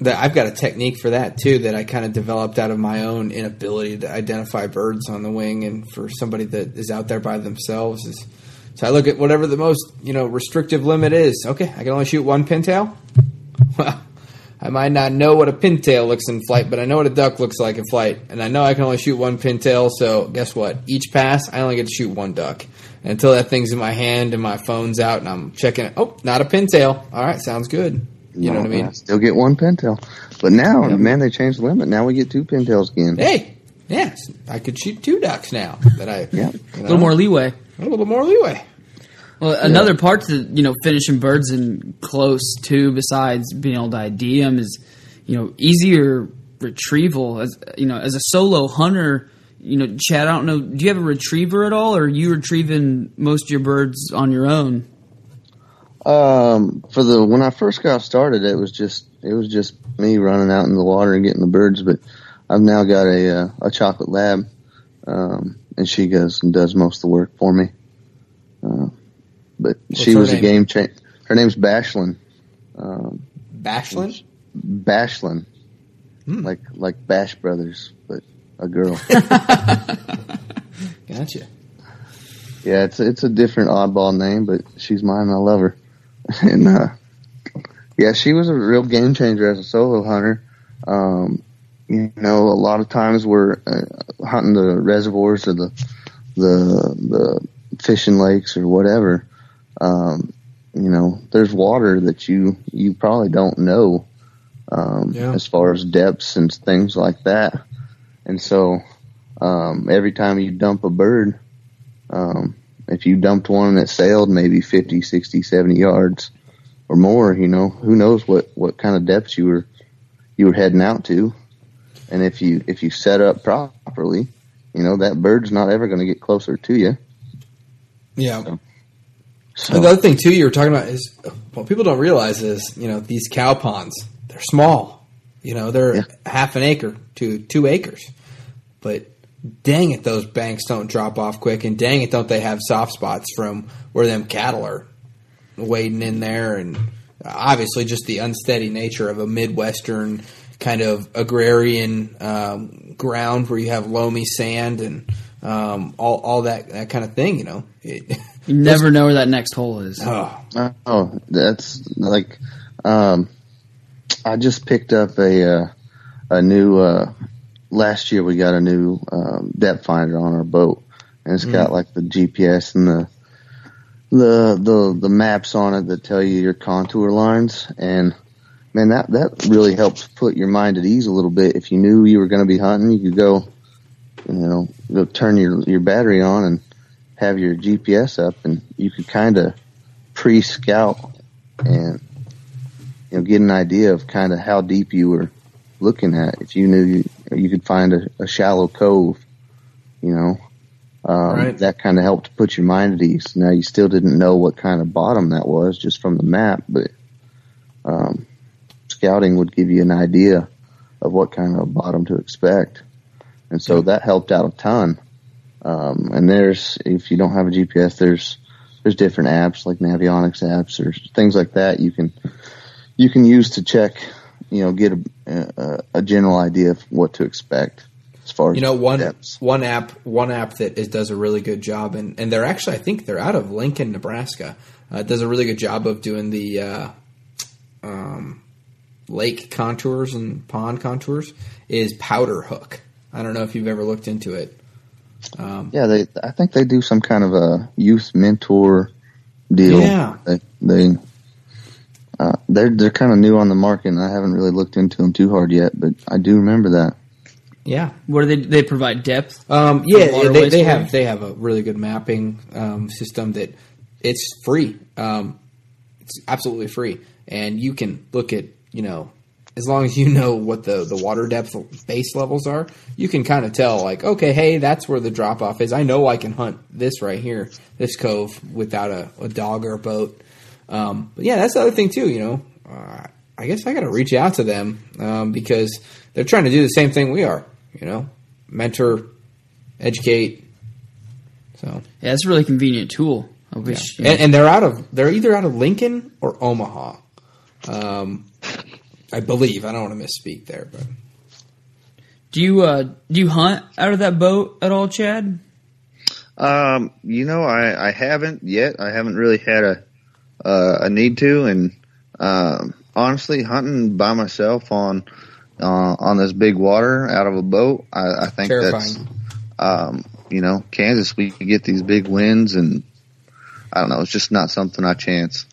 I've got a technique for that too that I kind of developed out of my own inability to identify birds on the wing, and for somebody that is out there by themselves. So I look at whatever the most, you know, restrictive limit is. Okay, I can only shoot 1 pintail? Well, I might not know what a pintail looks in flight, but I know what a duck looks like in flight, and I know I can only shoot 1 pintail, so guess what? Each pass, I only get to shoot 1 duck. And until that thing's in my hand and my phone's out and I'm checking it, oh, not a pintail. All right, sounds good. You know what I mean? I still get 1 pintail. But now, man, they changed the limit. Now we get 2 pintails again. Hey, yes, I could shoot 2 ducks now. A little more leeway. A little more leeway. Well, another part to, you know, finishing birds in close too, besides being able to ID them, is, you know, easier retrieval. As you know, as a solo hunter, you know, Chad, I don't know, do you have a retriever at all, or are you retrieving most of your birds on your own? When I first got started, it was just me running out in the water and getting the birds. But I've now got a chocolate lab, and she goes and does most of the work for me. What's she was name? A game changer. Her name's Bashlyn. Bashlyn. Bashlyn, like Bash Brothers, but a girl. Gotcha. Yeah, it's a different oddball name, but she's mine and I love her. And, she was a real game changer as a solo hunter. You know, a lot of times we're hunting the reservoirs or the fishing lakes or whatever. You know, there's water that you probably don't know, as far as depths and things like that. And so, every time you dump a bird, If you dumped one that sailed maybe 50, 60, 70 yards or more, you know, who knows what kind of depths you were heading out to. And if you set up properly, you know, that bird's not ever going to get closer to you. Yeah. So. The other thing, too, you were talking about is what people don't realize is, you know, these cow ponds, they're small. You know, they're half an acre to 2 acres. But dang it, those banks don't drop off quick, and dang it, don't they have soft spots from where them cattle are wading in there. And obviously just the unsteady nature of a Midwestern kind of agrarian ground where you have loamy sand and all that kind of thing, you know. You never know where that next hole is. Oh, that's like I just picked up a new last year we got a new depth finder on our boat, and it's got like the GPS and the maps on it that tell you your contour lines. And man, that really helps put your mind at ease a little bit. If you knew you were going to be hunting, you could go, you know, go turn your battery on and have your GPS up, and you could kind of pre-scout and, you know, get an idea of kind of how deep you were looking at. If you knew you could find a shallow cove, you know, that kind of helped put your mind at ease. Now, you still didn't know what kind of bottom that was just from the map, but scouting would give you an idea of what kind of bottom to expect. And so that helped out a ton. And if you don't have a GPS, there's different apps like Navionics apps or things like that you can use to check, you know, get a general idea of what to expect as far as, you know, one app that does a really good job, and they're actually, I think they're out of Lincoln, Nebraska. It does a really good job of doing the lake contours and pond contours. Is Powderhook. I don't know if you've ever looked into it. I think they do some kind of a youth mentor deal. Yeah, they're kind of new on the market, and I haven't really looked into them too hard yet, but I do remember that. Yeah, what do they provide depth? They have a really good mapping system that it's free. It's absolutely free, and you can look at, you know, as long as you know what the water depth base levels are, you can kind of tell, like, okay, hey, that's where the drop-off is. I know I can hunt this right here, this cove, without a dog or a boat. But, yeah, that's the other thing, too, you know. I guess I got to reach out to them because they're trying to do the same thing we are, you know, mentor, educate. So yeah, it's a really convenient tool. I wish, yeah. And they're either out of Lincoln or Omaha. I believe. I don't want to misspeak there, but do you hunt out of that boat at all, Chad? You know, I haven't yet. I haven't really had a need to, and honestly, hunting by myself on this big water out of a boat, I think terrifying. That's you know, Kansas, we can get these big winds, and I don't know, it's just not something I chance.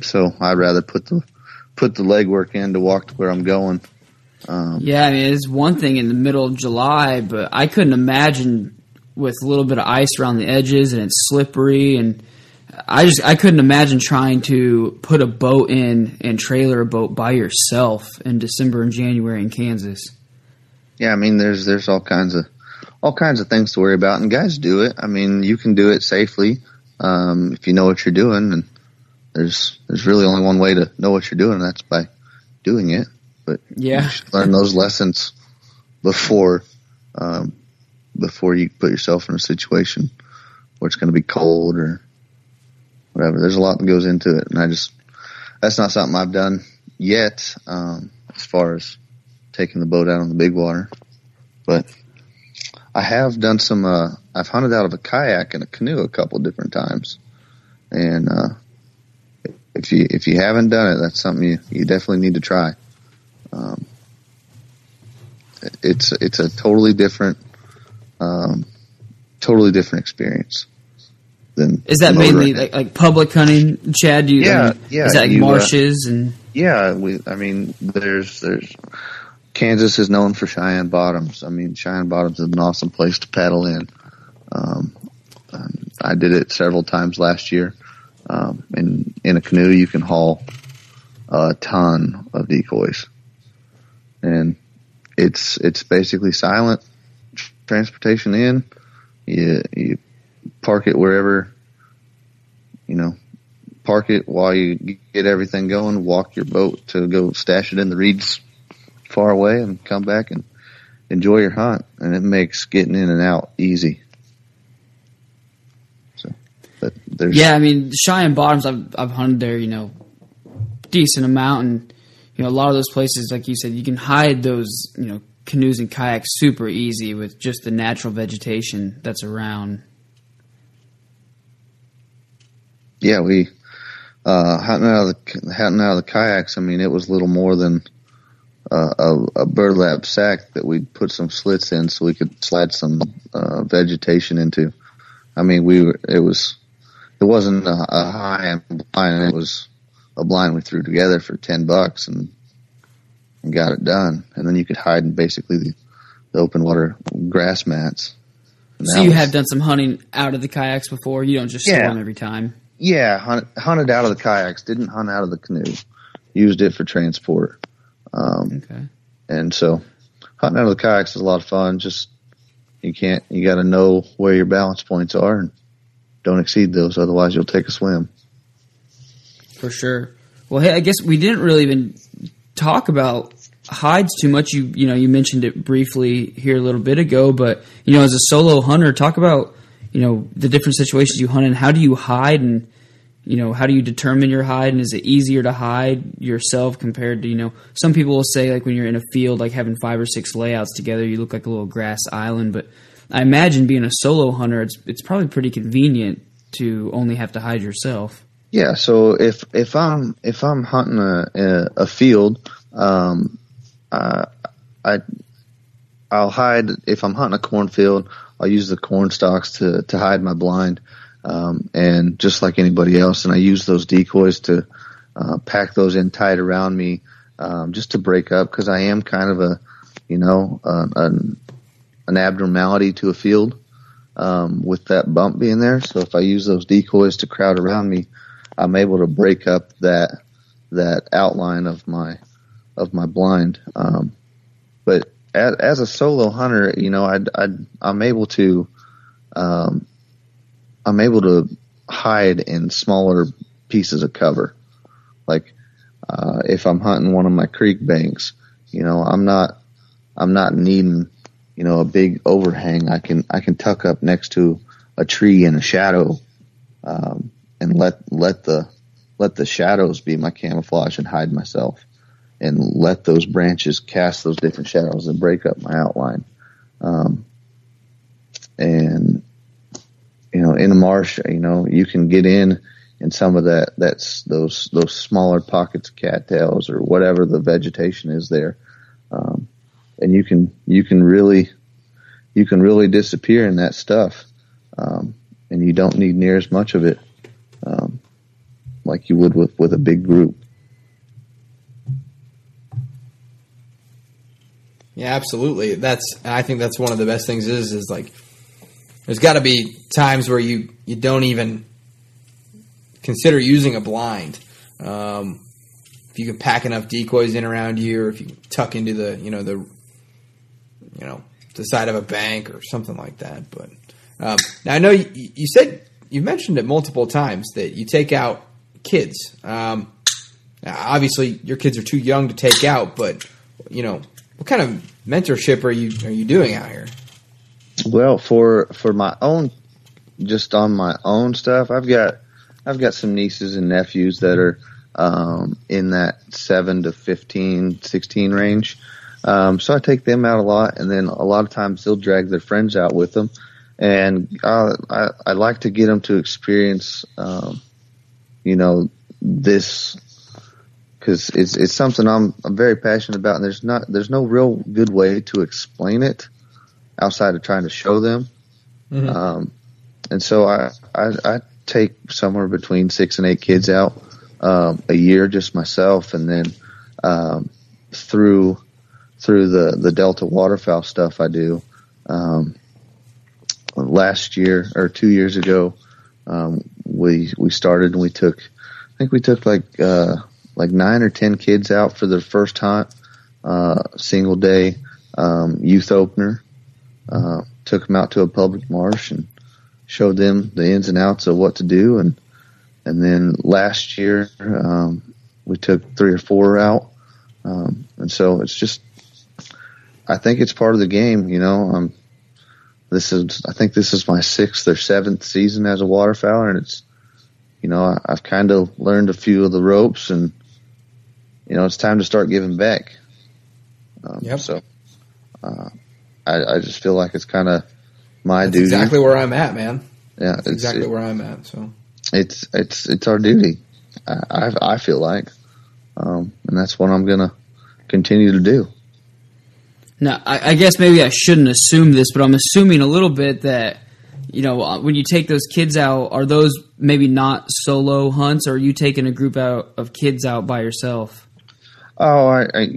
So I'd rather put the legwork in to walk to where I'm going. I mean, it's one thing in the middle of July, but I couldn't imagine with a little bit of ice around the edges and it's slippery, and I couldn't imagine trying to put a boat in and trailer a boat by yourself in December and January in Kansas. Yeah, I mean, there's all kinds of things to worry about, and guys do it. I mean, you can do it safely if you know what you're doing, and there's really only one way to know what you're doing, and that's by doing it. But you should learn those lessons before you put yourself in a situation where it's going to be cold or whatever. There's a lot that goes into it, and that's not something I've done yet as far as taking the boat out on the big water. But I have done some. I've hunted out of a kayak and a canoe a couple different times, and If you haven't done it, that's something you definitely need to try. It's a totally different experience. Is that mainly like public hunting, Chad? Is that like marshes and? Yeah, there's Kansas is known for Cheyenne Bottoms. I mean, Cheyenne Bottoms is an awesome place to paddle in. I did it several times last year. And in a canoe, you can haul a ton of decoys, and it's basically silent transportation in. You park it wherever, park it while you get everything going, walk your boat to go stash it in the reeds far away, and come back and enjoy your hunt. And it makes getting in and out easy. Yeah, I mean, Cheyenne Bottoms, I've hunted there, decent amount, and a lot of those places, like you said, you can hide those, canoes and kayaks super easy with just the natural vegetation that's around. Yeah, we hunting out of the kayaks. I mean, it was little more than a burlap sack that we'd put some slits in so we could slide some vegetation into. I mean, It wasn't a high-end blind. It was a blind we threw together for $10 and got it done. And then you could hide in basically the open water grass mats. So you have done some hunting out of the kayaks before? You don't just store them every time? Yeah, hunted out of the kayaks. Didn't hunt out of the canoe. Used it for transport. Okay. And so hunting out of the kayaks is a lot of fun. Just you got to know where your balance points are and don't exceed those, otherwise you'll take a swim. For sure. Well, hey, I guess we didn't really even talk about hides too much. You mentioned it briefly here a little bit ago, but as a solo hunter, talk about the different situations you hunt in. How do you hide, and how do you determine your hide? And is it easier to hide yourself compared to some people will say, like, when you're in a field, like having 5 or 6 layouts together, you look like a little grass island, but I imagine being a solo hunter, it's probably pretty convenient to only have to hide yourself. Yeah. So if I'm hunting a field, I'll hide. If I'm hunting a cornfield, I'll use the corn stalks to hide my blind, and just like anybody else. And I use those decoys to pack those in tight around me, just to break up, because I am kind of an abnormality to a field, with that bump being there. So if I use those decoys to crowd around me, I'm able to break up that outline of my blind. But as a solo hunter, I'm able to hide in smaller pieces of cover. Like, if I'm hunting one of my creek banks, I'm not needing a big overhang. I can tuck up next to a tree in a shadow, and let the shadows be my camouflage and hide myself, and let those branches cast those different shadows and break up my outline. And in a marsh, you can get in some of those smaller pockets of cattails or whatever the vegetation is there. And you can really disappear in that stuff, and you don't need near as much of it, like you would with a big group. Yeah, absolutely. I think that's one of the best things is like, there's got to be times where you don't even consider using a blind. If you can pack enough decoys in around you, or if you can tuck into the side of a bank or something like that. But now I know you said, you mentioned it multiple times that you take out kids. Now obviously your kids are too young to take out, but what kind of mentorship are you doing out here? Well, for my own, just on my own stuff, I've got some nieces and nephews that are in that 7 to 15, 16 range. So I take them out a lot, and then a lot of times they'll drag their friends out with them. And I like to get them to experience, this, because it's something I'm very passionate about, and there's no real good way to explain it outside of trying to show them. Mm-hmm. And so I take somewhere between 6 and 8 kids out a year, just myself, and then through the Delta Waterfowl stuff I do, last year or 2 years ago, we started and we took like 9 or 10 kids out for their first hunt, single day, youth opener, took them out to a public marsh and showed them the ins and outs of what to do. And then last year, we took 3 or 4 out. And so it's just, I think it's part of the game, you know. I think this is my 6th or 7th season as a waterfowler, and it's, you know, I've kind of learned a few of the ropes, and, you know, it's time to start giving back. Yep. So, I just feel like it's kind of my duty. Exactly where I'm at, man. Yeah. That's exactly where I'm at. So it's our duty. I feel like, and that's what I'm going to continue to do. Now, I guess maybe I shouldn't assume this, but I'm assuming a little bit that, you know, when you take those kids out, are those maybe not solo hunts, or are you taking a group out of kids out by yourself? Oh, I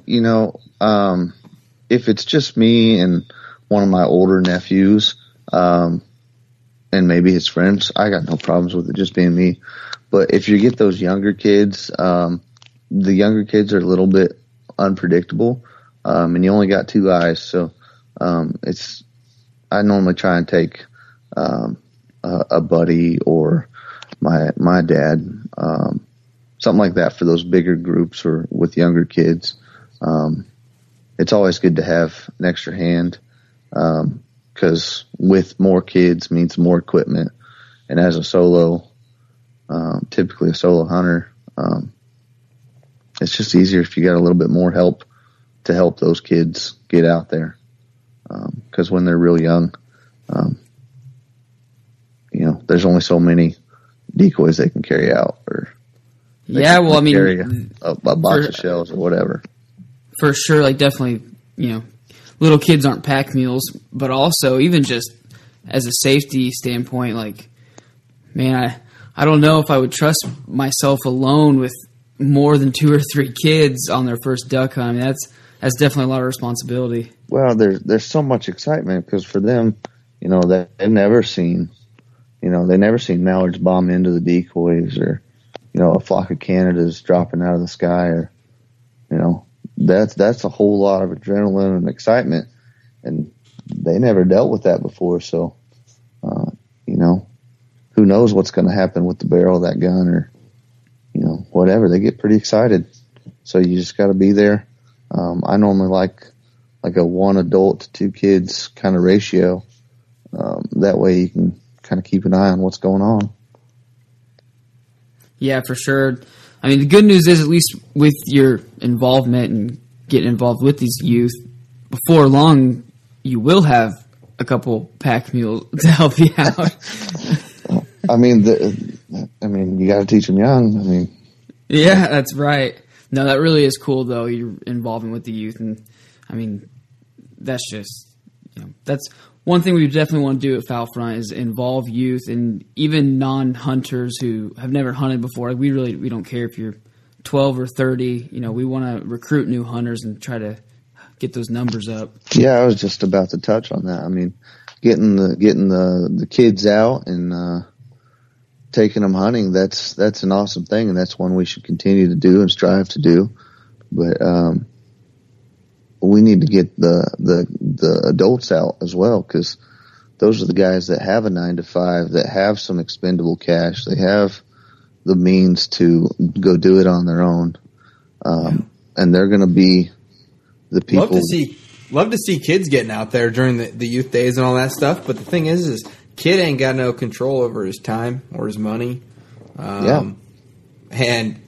if it's just me and one of my older nephews, and maybe his friends, I got no problems with it just being me. But if you get those younger kids, the younger kids are a little bit unpredictable. And you only got 2 eyes, so I normally try and take a buddy or my dad, something like that for those bigger groups or with younger kids. It's always good to have an extra hand, because with more kids means more equipment, and as a solo, typically a solo hunter, it's just easier if you got a little bit more help to help those kids get out there, because when they're real young, you know, there's only so many decoys they can carry out, or carry a box of shells or whatever. For sure, like, definitely, you know, little kids aren't pack mules, but also even just as a safety standpoint, like, man, I don't know if I would trust myself alone with more than 2 or 3 kids on their first duck hunt. I mean, that's definitely a lot of responsibility. Well, there's so much excitement, because for them, you know, they've never seen mallards bomb into the decoys, or, you know, a flock of Canadas dropping out of the sky, or, you know, that's a whole lot of adrenaline and excitement, and they never dealt with that before. So, you know, who knows what's going to happen with the barrel of that gun, or, you know, whatever. They get pretty excited. So you just got to be there. I normally like a 1 adult to 2 kids kind of ratio. That way you can kind of keep an eye on what's going on. Yeah, for sure. I mean, the good news is, at least with your involvement and getting involved with these youth, before long you will have a couple pack mules to help you out. I mean, you got to teach them young. I mean, yeah, that's right. No, that really is cool, though. You're involving with the youth, and I mean, that's just, you know, that's one thing we definitely want to do at Fowl Front is involve youth and even non-hunters who have never hunted before. Like, we don't care if you're 12 or 30. You know, we want to recruit new hunters and try to get those numbers up. Yeah, I was just about to touch on that. I mean, getting the kids out and taking them hunting, that's an awesome thing, and that's one we should continue to do and strive to do. But we need to get the adults out as well, because those are the guys that have a 9-to-5, that have some expendable cash, they have the means to go do it on their own, and they're going to be the people. Love to see kids getting out there during the youth days and all that stuff. But the thing is kid ain't got no control over his time or his money. And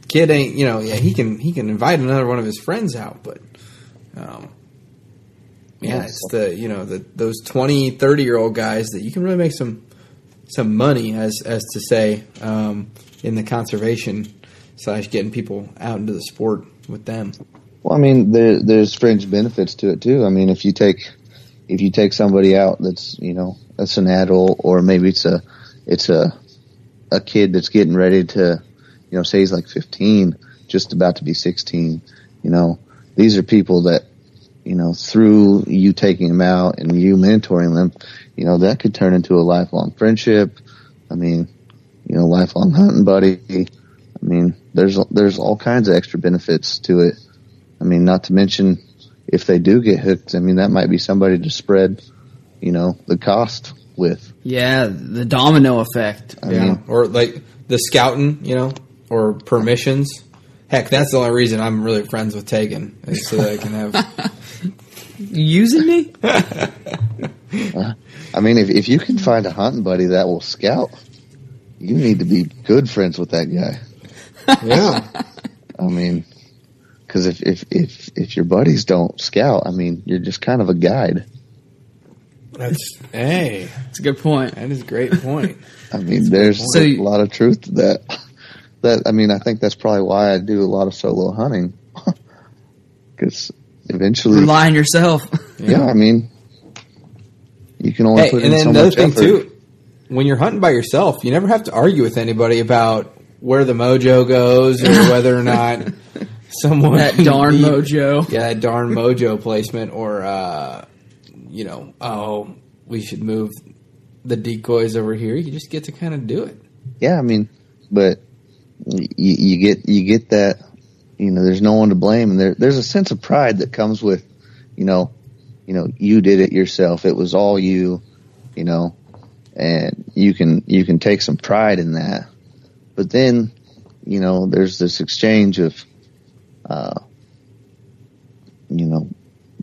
kid ain't, you know, yeah, he can invite another one of his friends out, but, it's the, you know, those 20, 30-year-old guys that you can really make some money, as to say, in the conservation / getting people out into the sport with them. Well, I mean, there's fringe benefits to it too. I mean, if you take somebody out that's, you know, that's an adult, or maybe it's a kid that's getting ready to, you know, say he's like 15, just about to be 16, you know, these are people that, you know, through you taking them out and you mentoring them, you know, that could turn into a lifelong friendship. I mean, you know, lifelong hunting buddy. I mean, there's all kinds of extra benefits to it. I mean, not to mention if they do get hooked, I mean, that might be somebody to spread, you know, the cost with. Yeah, the domino effect. I mean, or like the scouting, you know, or permissions. Heck, that's the only reason I'm really friends with Tegan, is so that I can have... Using me? I mean, if you can find a hunting buddy that will scout, you need to be good friends with that guy. Yeah. I mean, because if your buddies don't scout, I mean, you're just kind of a guide. That's a good point. That is a great point. I mean, there's a lot of truth to that. I think that's probably why I do a lot of solo hunting, because eventually rely on yourself. Yeah, I mean, you can only put in so much effort. And then another thing too, when you're hunting by yourself, you never have to argue with anybody about where the mojo goes or whether or not someone mojo. Yeah, that darn mojo placement, or you know, oh, we should move the decoys over here. You just get to kind of do it. Yeah, I mean, but. You get that, you know, there's no one to blame. And there's a sense of pride that comes with, you know, you did it yourself. It was all you, you know, and you can take some pride in that. But then, you know, there's this exchange of, you know,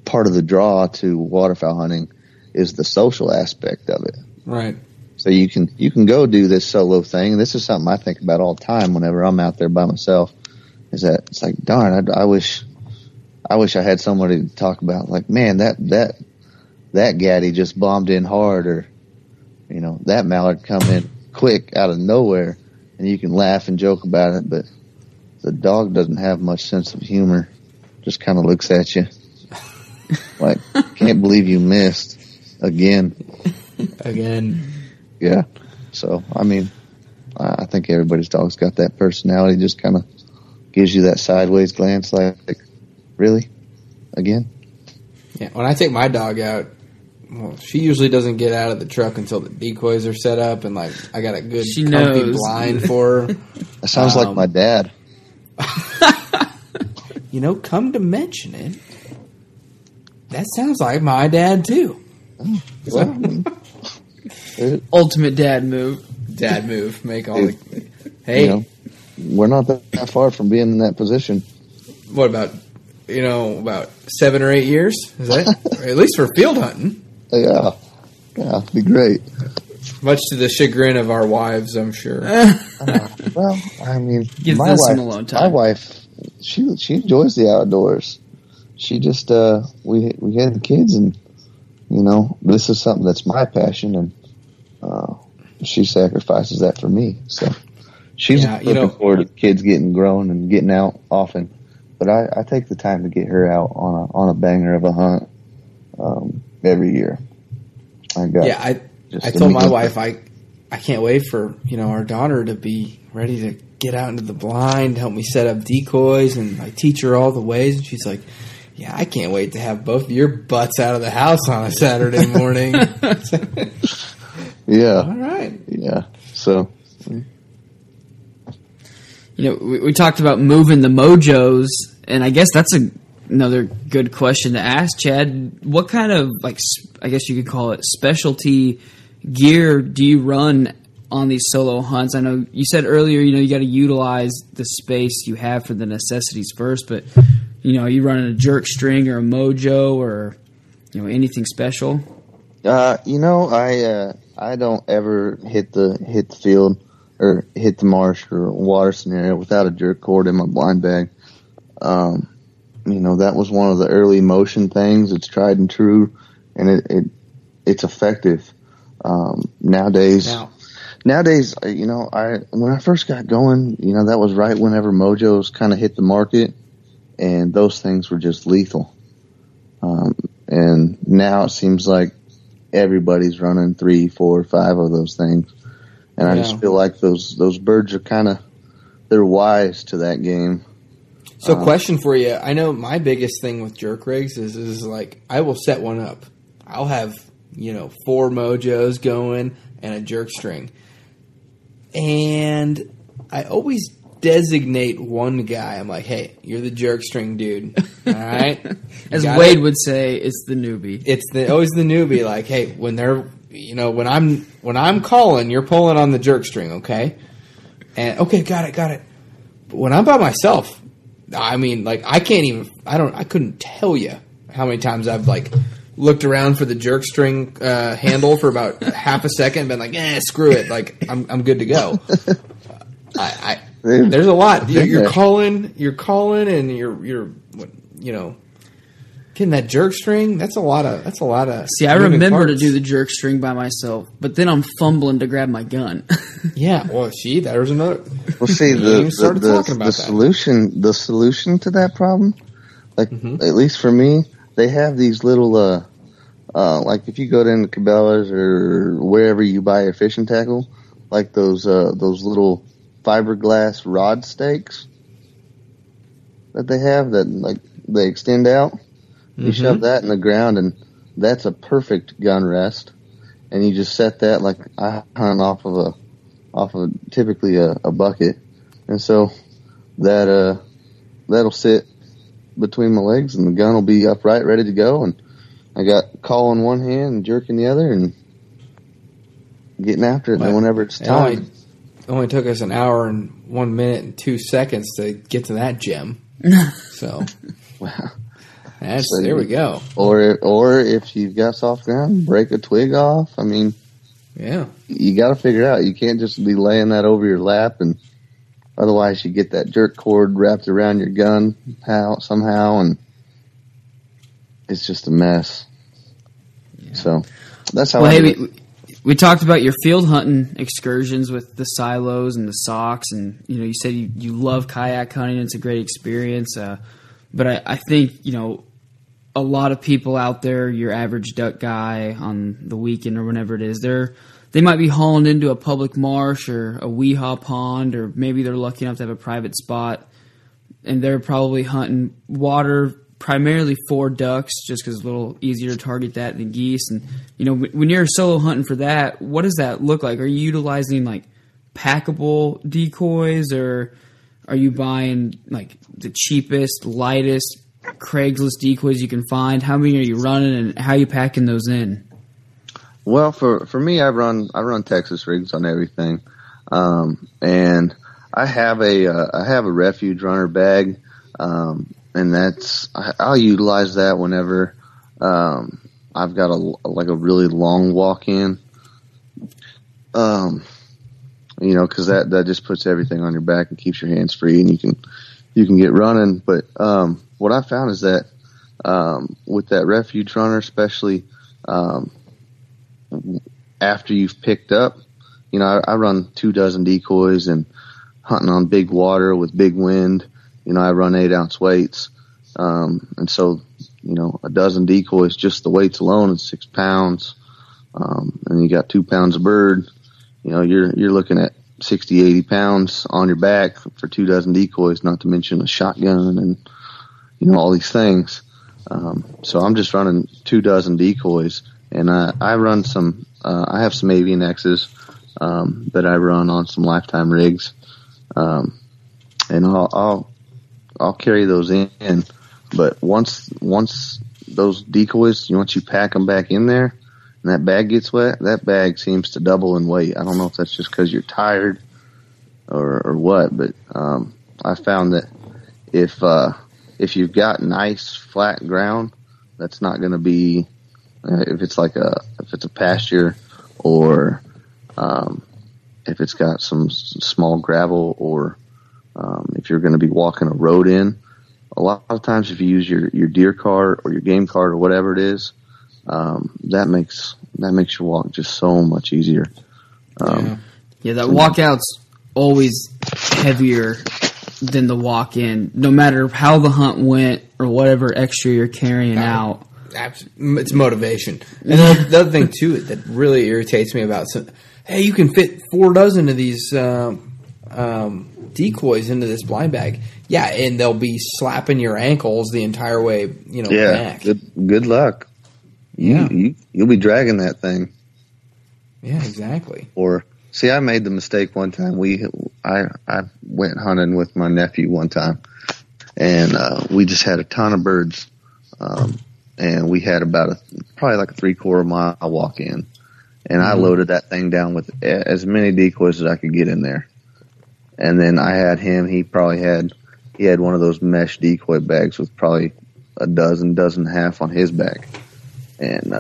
part of the draw to waterfowl hunting is the social aspect of it. Right. So you can go do this solo thing. This is something I think about all the time whenever I'm out there by myself. Is that it's like, darn, I wish I had somebody to talk about. Like, man, that gaddy just bombed in hard, or you know, that mallard come in quick out of nowhere, and you can laugh and joke about it. But the dog doesn't have much sense of humor; just kind of looks at you like, can't believe you missed again. Yeah, so I mean, I think everybody's dog's got that personality. Just kind of gives you that sideways glance, like really, again. Yeah, when I take my dog out, well, she usually doesn't get out of the truck until the decoys are set up, and like I got a good comfy blind for her. That sounds like my dad. You know, come to mention it, that sounds like my dad too. Oh, well, I mean, ultimate dad move make all the hey, you know, we're not that far from being in that position. What about, you know, about 7 or 8 years, is that at least for field hunting? Yeah, it'd be great, much to the chagrin of our wives, I'm sure. Well, I mean, give my wife some alone time. My wife, she enjoys the outdoors. She just we had the kids, and you know, this is something that's my passion, and she sacrifices that for me. So she's looking forward to the kids getting grown and getting out often. But I take the time to get her out on a banger of a hunt every year. I told my wife I can't wait for, you know, our daughter to be ready to get out into the blind, help me set up decoys, and I teach her all the ways. And she's like, yeah, I can't wait to have both of your butts out of the house on a Saturday morning. Yeah. All right. Yeah. So, you know, we talked about moving the mojos, and I guess that's another good question to ask, Chad. What kind of, like, I guess you could call it specialty gear do you run on these solo hunts? I know you said earlier, you know, you got to utilize the space you have for the necessities first, but... you know, are you running a jerk string or a mojo or, you know, anything special? You know, I don't ever hit the field or hit the marsh or water scenario without a jerk cord in my blind bag. You know, that was one of the early motion things. It's tried and true, and it's effective. Nowadays, you know, when I first got going, you know, that was right whenever mojos kind of hit the market. And those things were just lethal. And now it seems like everybody's running 3, 4, 5 of those things. And I just feel like those birds are kind of, they're wise to that game. So question for you. I know my biggest thing with jerk rigs is like I will set one up. I'll have, you know, 4 mojos going and a jerk string. And I always designate one guy. I'm like, hey, you're the jerk string dude. All right. As Wade would say, it's the newbie. It's the always the newbie. Like, hey, when they're, you know, when I'm calling, you're pulling on the jerk string, okay? And okay, got it. But when I'm by myself, I mean, like, I couldn't tell you how many times I've like looked around for the jerk string handle for about half a second and been like, screw it, like I'm good to go. There's a lot. You're calling, and you're you know, getting that jerk string. That's a lot of. See, I remember parts. To do the jerk string by myself, but then I'm fumbling to grab my gun. Yeah, well, see, there's another. Well, see, the solution. The solution to that problem, like at least for me, they have these little like if you go to Cabela's or wherever you buy your fishing tackle, like those little fiberglass rod stakes that they have that like they extend out. You shove that in the ground, and that's a perfect gun rest. And you just set that like I hunt off of typically a bucket, and so that that'll sit between my legs, and the gun will be upright, ready to go. And I got call in one hand and jerk in the other, and getting after it. Well, and whenever it's time. It only took us an hour and 1 minute and 2 seconds to get to that gem. So, wow, there we go. Or if you've got soft ground, break a twig off. I mean, yeah, you got to figure out. You can't just be laying that over your lap, and otherwise you get that jerk cord wrapped around your gun somehow, and it's just a mess. Yeah. So that's how. Well, we talked about your field hunting excursions with the silos and the socks, and you know you said you love kayak hunting. It's a great experience, but I think you know a lot of people out there, your average duck guy on the weekend or whenever it is, they might be hauling into a public marsh or a weehaw pond, or maybe they're lucky enough to have a private spot, and they're probably hunting water. Primarily for ducks, just because it's a little easier to target that than geese. And, you know, when you're solo hunting for that, what does that look like? Are you utilizing, like, packable decoys, or are you buying, like, the cheapest, lightest Craigslist decoys you can find? How many are you running, and how are you packing those in? Well, for me, I run Texas rigs on everything. And I have a refuge runner bag, and that's I'll utilize that whenever I've got a really long walk in, you know, because that just puts everything on your back and keeps your hands free, and you can get running. But what I found is that with that refuge runner, especially after you've picked up, you know, I run 2 dozen decoys, and hunting on big water with big wind. You know, I run 8-ounce weights, and so, you know, a dozen decoys, just the weights alone is 6 pounds, and you got 2 pounds a bird. You know, you're looking at 60, 80 pounds on your back for 2 dozen decoys, not to mention a shotgun and, you know, all these things. So I'm just running 2 dozen decoys, and I have some Avian X's that I run on some lifetime rigs, and I'll carry those in, but once those decoys, once you pack them back in there and that bag gets wet, that bag seems to double in weight. I don't know if that's just because you're tired or what, but I found that if you've got nice flat ground, that's not going to be if it's a pasture or if it's got some small gravel or if you're going to be walking a road in, a lot of times if you use your deer cart or your game cart or whatever it is, that makes your walk just so much easier. Yeah, that walkout's always heavier than the walk in, no matter how the hunt went or whatever extra you're carrying out. It's motivation. And the other thing too that really irritates me about hey, you can fit 4 dozen of these decoys into this blind bag. Yeah, and they'll be slapping your ankles the entire way, you know, yeah, back. Good luck. Yeah. You'll be dragging that thing. Yeah, exactly. Or see, I made the mistake one time. I went hunting with my nephew one time, and we just had a ton of birds, and we had about probably like a 3/4 mile walk in, and I loaded that thing down with as many decoys as I could get in there, and then I had him. He had one of those mesh decoy bags with probably a dozen and a half on his back. And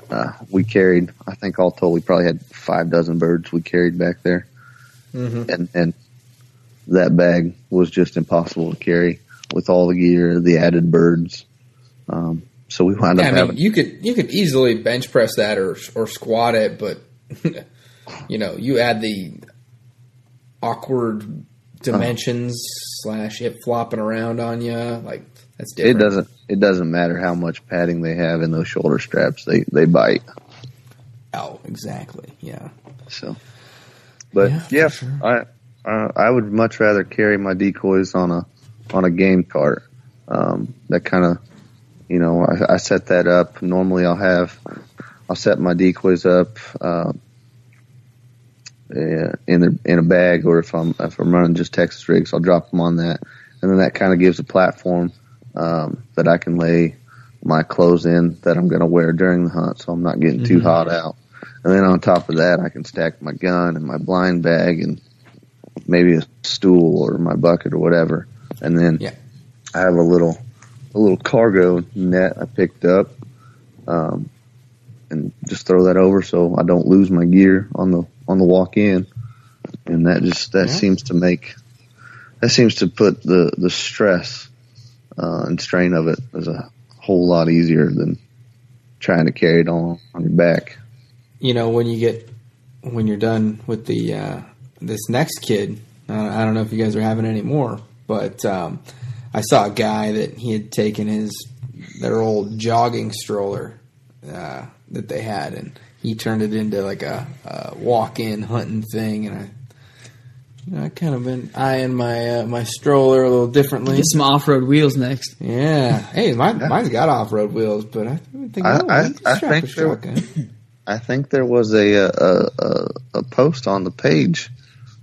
we carried, I think all told, we probably had 6 birds we carried back there. Mm-hmm. And that bag was just impossible to carry with all the gear, the added birds. So we wound up having... You could easily bench press that or squat it, but, you know, you add the awkward dimensions / it flopping around on you, like... That's different. It doesn't matter how much padding they have in those shoulder straps. They bite. Oh, exactly. Yeah. So, but yeah, sure. I would much rather carry my decoys on a game cart. That kind of, you know, I set that up. Normally I'll set my decoys up in a bag, or if I'm running just Texas rigs, I'll drop them on that, and then that kind of gives a platform. That I can lay my clothes in that I'm going to wear during the hunt, so I'm not getting too hot out. And then on top of that, I can stack my gun and my blind bag and maybe a stool or my bucket or whatever. And then I have a little cargo net I picked up, and just throw that over so I don't lose my gear on the walk in. And that seems to put the stress and strain of it is a whole lot easier than trying to carry it on your back. You know, when you're done with the this next kid, I don't know if you guys are having any more, but I saw a guy that he had taken their old jogging stroller that they had, and he turned it into like a walk-in hunting thing, and I kind of been eyeing my my stroller a little differently. Get some off-road wheels next. Yeah. Hey, mine's got off-road wheels, but I think I think there was a post on the page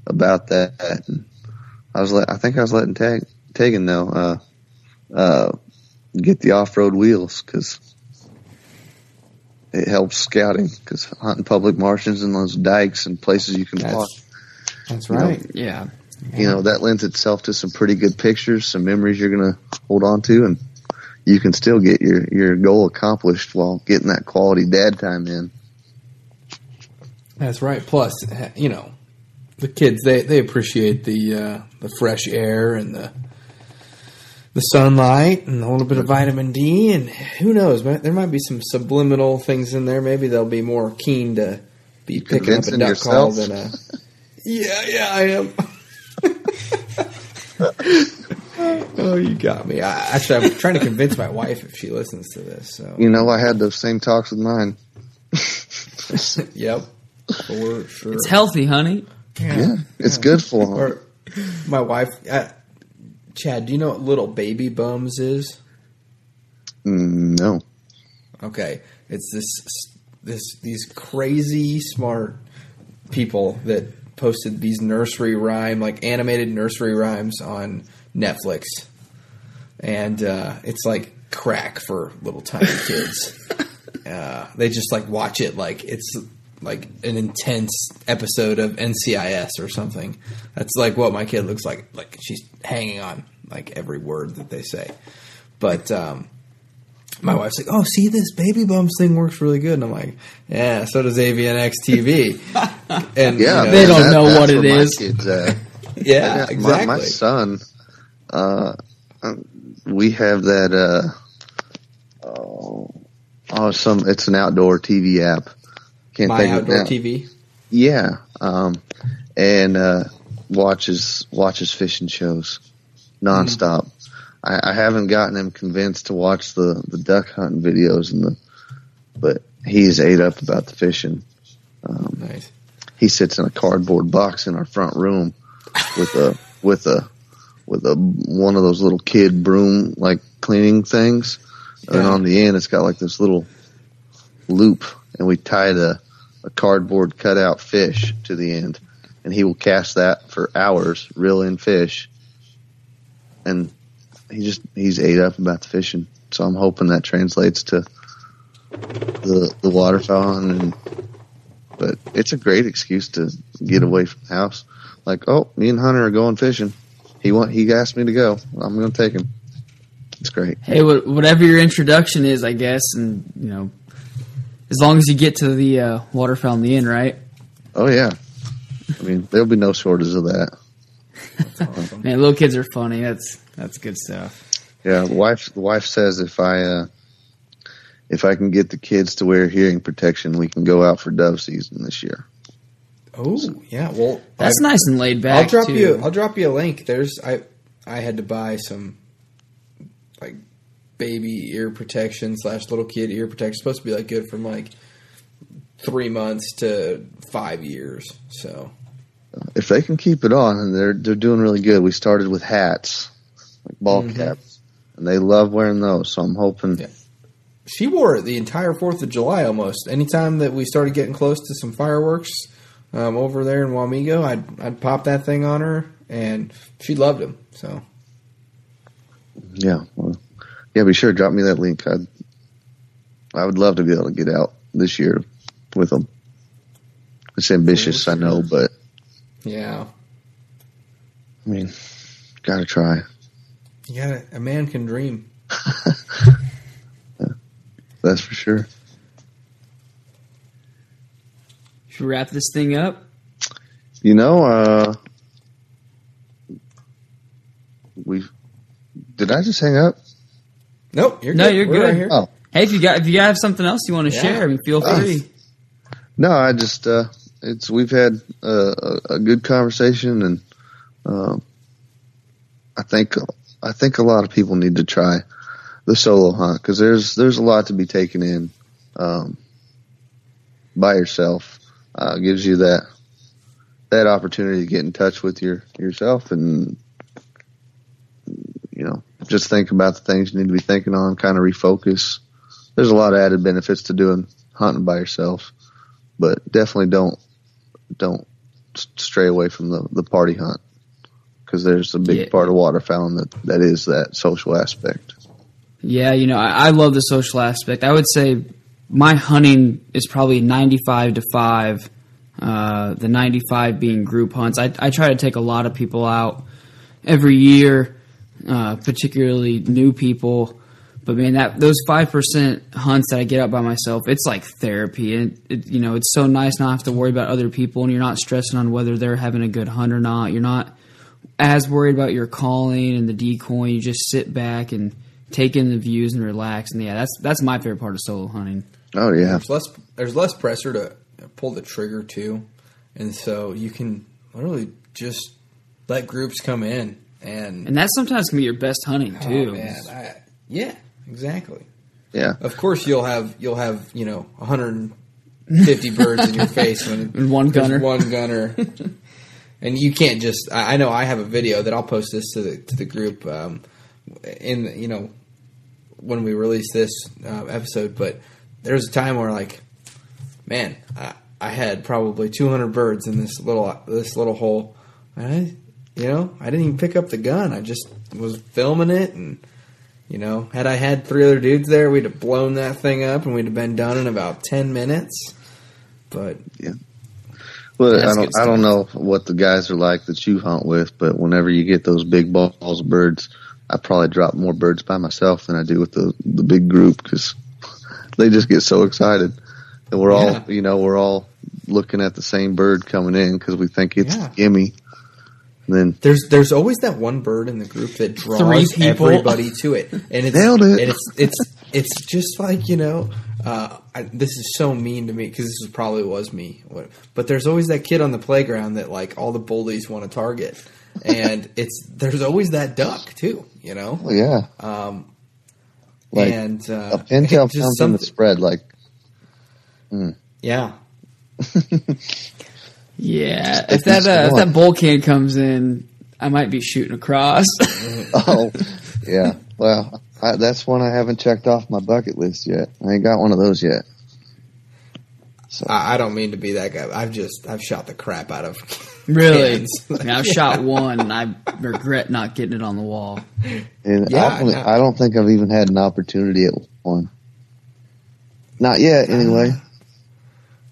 about that. And I was letting Tegan know get the off-road wheels because it helps scouting, because hunting public marshlands and those dikes and places you can park. That's right. You know, You know, that lends itself to some pretty good pictures, some memories you're going to hold on to, and you can still get your goal accomplished while getting that quality dad time in. That's right. Plus, you know, the kids, they appreciate the fresh air and the sunlight and a little bit of vitamin D, and who knows, there might be some subliminal things in there. Maybe they'll be more keen to be picking up a duck call than a... Yeah, I am. Oh, you got me. Actually, I'm trying to convince my wife if she listens to this. So. You know, I had those same talks with mine. Yep. For sure. It's healthy, honey. Yeah, it's good for her. My wife, Chad, do you know what Little Baby Bums is? No. Okay. It's these crazy smart people that posted these nursery rhyme, like animated nursery rhymes on Netflix, and it's like crack for little tiny kids. They just like watch it like it's like an intense episode of NCIS or something. That's like what my kid looks like. Like she's hanging on like every word that they say. But my wife's like, oh, see, this Baby Bums thing works really good. And I'm like, yeah, so does AVN X TV. And yeah, you know, they don't know what it is. Kids, yeah, exactly. My son, we have that, it's an outdoor TV app. Outdoor TV? Yeah. And watches fishing shows nonstop. Mm-hmm. I haven't gotten him convinced to watch the duck hunting videos, but he's ate up about the fishing. Nice. He sits in a cardboard box in our front room with a with one of those little kid broom like cleaning things, yeah. And on the end it's got like this little loop, and we tied a cardboard cutout fish to the end, and he will cast that for hours, reel in fish, and he's ate up about the fishing. So I'm hoping that translates to the waterfowl, but it's a great excuse to get away from the house. Like, oh, me and Hunter are going fishing. He asked me to go. I'm going to take him. It's great. Hey, whatever your introduction is, I guess, and as long as you get to the waterfowl in the end, right? Oh yeah. I mean, there'll be no shortage of that. That's awesome. Man, little kids are funny. That's good stuff. Yeah, the wife says if I can get the kids to wear hearing protection, we can go out for dove season this year. Oh, so, yeah. Well, that's nice and laid back. I'll drop you a link. I had to buy some like baby ear protection / little kid ear protection. It's supposed to be like good from like 3 months to 5 years. So if they can keep it on, and they're doing really good. We started with hats, like ball caps, and they love wearing those. So I'm hoping. Yeah. She wore it the entire 4th of July almost. Anytime that we started getting close to some fireworks over there in Wamego, I'd pop that thing on her, and she loved them. So, yeah. Well, yeah, be sure to drop me that link. I would love to be able to get out this year with them. It's ambitious, I know, but. Yeah. I mean, got to try. A man can dream. That's for sure. Should we wrap this thing up? Did I just hang up? Nope. You're good. Right here. Oh. Hey, if you have something else you want to share, feel free. No, I just we've had a good conversation, and I think a lot of people need to try the solo hunt, because there's a lot to be taken in by yourself. Gives you that opportunity to get in touch with yourself, and just think about the things you need to be thinking on, kind of refocus. There's a lot of added benefits to doing hunting by yourself, but definitely don't stray away from the party hunt, because there's a big part of waterfowling that is that social aspect. Yeah, I love the social aspect. I would say my hunting is probably 95 to 5, the 95 being group hunts. I try to take a lot of people out every year, particularly new people. But, man, those 5% hunts that I get out by myself, it's like therapy. And it's so nice not to have to worry about other people, and you're not stressing on whether they're having a good hunt or not. You're not as worried about your calling and the decoy. You just sit back and take in the views and relax, and that's my favorite part of solo hunting. Oh yeah, there's less pressure to pull the trigger too, and so you can literally just let groups come in, and that sometimes can be your best hunting too. Oh, man. Yeah, exactly. Yeah, of course you'll have 150 birds in your face when one gunner, and you can't just. I know I have a video that I'll post this to the group. In when we release this episode, but there's a time where I had probably 200 birds in this little hole, and I didn't even pick up the gun. I just was filming it, and had I had 3 other dudes there, we'd have blown that thing up, and we'd have been done in about 10 minutes. But yeah, well, I don't know what the guys are like that you hunt with, but whenever you get those big balls of birds, I probably drop more birds by myself than I do with the big group, because they just get so excited, and we're all we're all looking at the same bird coming in because we think it's gimme. And then there's always that one bird in the group that draws everybody to it, and it's nailed it. And it's just like this is so mean to me, because this probably was me, but there's always that kid on the playground that like all the bullies want to target. And there's always that duck too, Well, yeah. A pintail comes in the spread, Yeah. yeah. If that bull can comes in, I might be shooting across. Oh, yeah. Well, that's one I haven't checked off my bucket list yet. I ain't got one of those yet. So. I don't mean to be that guy. I've shot the crap out of really. I mean, I've shot one, and I regret not getting it on the wall. And yeah, I don't think I've even had an opportunity at one. Not yet, anyway.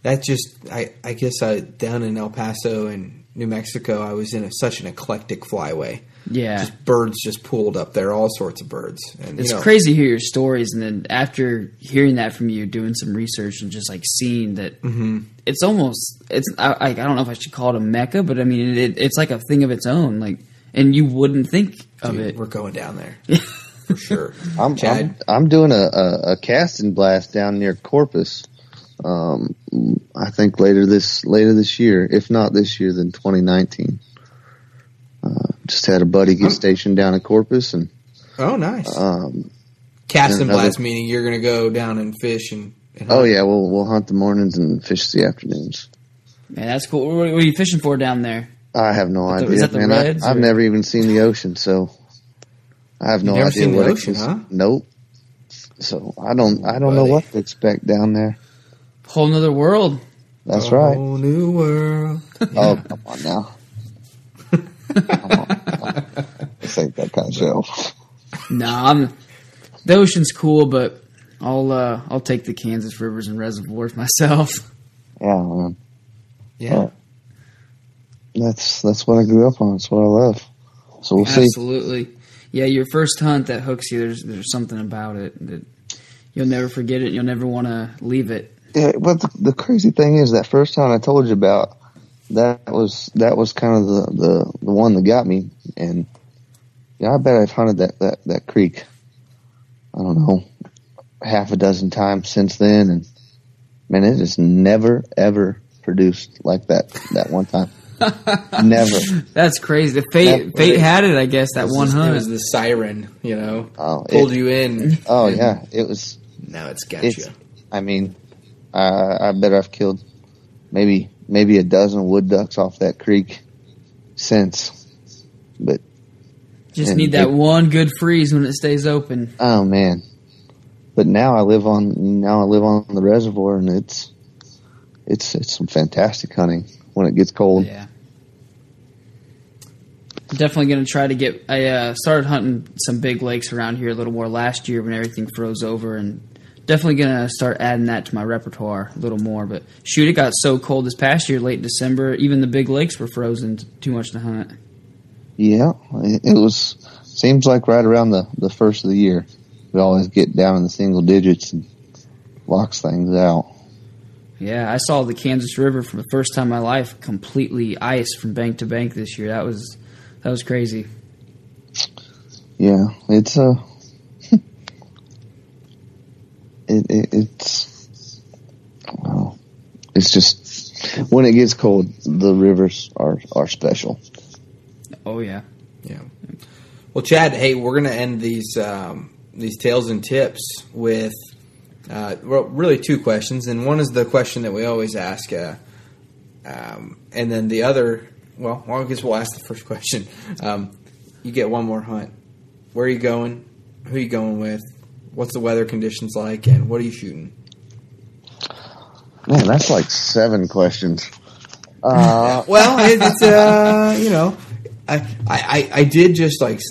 That just, I guess down in El Paso and New Mexico, I was in such an eclectic flyway. Yeah, just birds just pooled up there, all sorts of birds. And it's crazy to hear your stories, and then after hearing that from you, doing some research and just like seeing that, it's almost I don't know if I should call it a mecca, but I mean it's like a thing of its own. Like, and you wouldn't think of it. We're going down there for sure. I'm doing a casting blast down near Corpus. I think later this year, if not this year, then 2019. Just had a buddy get stationed down in Corpus, and nice. Cast and blast, meaning you're going to go down and fish and hunt. Oh yeah, we'll hunt the mornings and fish the afternoons. Man, that's cool. What are you fishing for down there? I have no idea. Is that the reds? I've never even seen the ocean, so I have no idea seen what the ocean, huh? Nope. So I don't know what to expect down there. Whole nother world. That's right. Whole new world. Oh, come on now. This ain't that kind of show. The ocean's cool, but I'll take the Kansas rivers and reservoirs myself. Yeah, man. Yeah. Right. That's what I grew up on. That's what I love. So we'll see. Absolutely. Yeah, your first hunt that hooks you. There's something about it that you'll never forget it. You'll never want to leave it. Yeah, but the crazy thing is that first hunt I told you about. That was kind of the one that got me, and I bet I've hunted that creek, I don't know, half a dozen times since then, and man, it just never ever produced like that one time. Never. That's crazy. The fate had it, I guess. That one hunt. It was the siren, pulled you in. Oh yeah, it was. Now it's got you. I mean, I bet I've killed maybe a dozen wood ducks off that creek since, but just need that one good freeze when it stays open. Oh man! But now I live on the reservoir, and it's some fantastic hunting when it gets cold. Yeah, I'm definitely going to try to get. I started hunting some big lakes around here a little more last year when everything froze over and. Definitely going to start adding that to my repertoire a little more. But, shoot, it got so cold this past year, late December. Even the big lakes were frozen, too much to hunt. Yeah, it was. Seems like right around the first of the year, we always get down in the single digits and locks things out. Yeah, I saw the Kansas River for the first time in my life completely iced from bank to bank this year. That was crazy. Yeah, it's a... It's just when it gets cold, the rivers are special. Oh yeah, yeah. Well, Chad, hey, we're gonna end these tales and tips with really two questions, and one is the question that we always ask, and then the other. Well, I guess we'll ask the first question. You get one more hunt. Where are you going? Who are you going with? What's the weather conditions like, and what are you shooting? Man, that's like 7 questions. Well, it's I did just like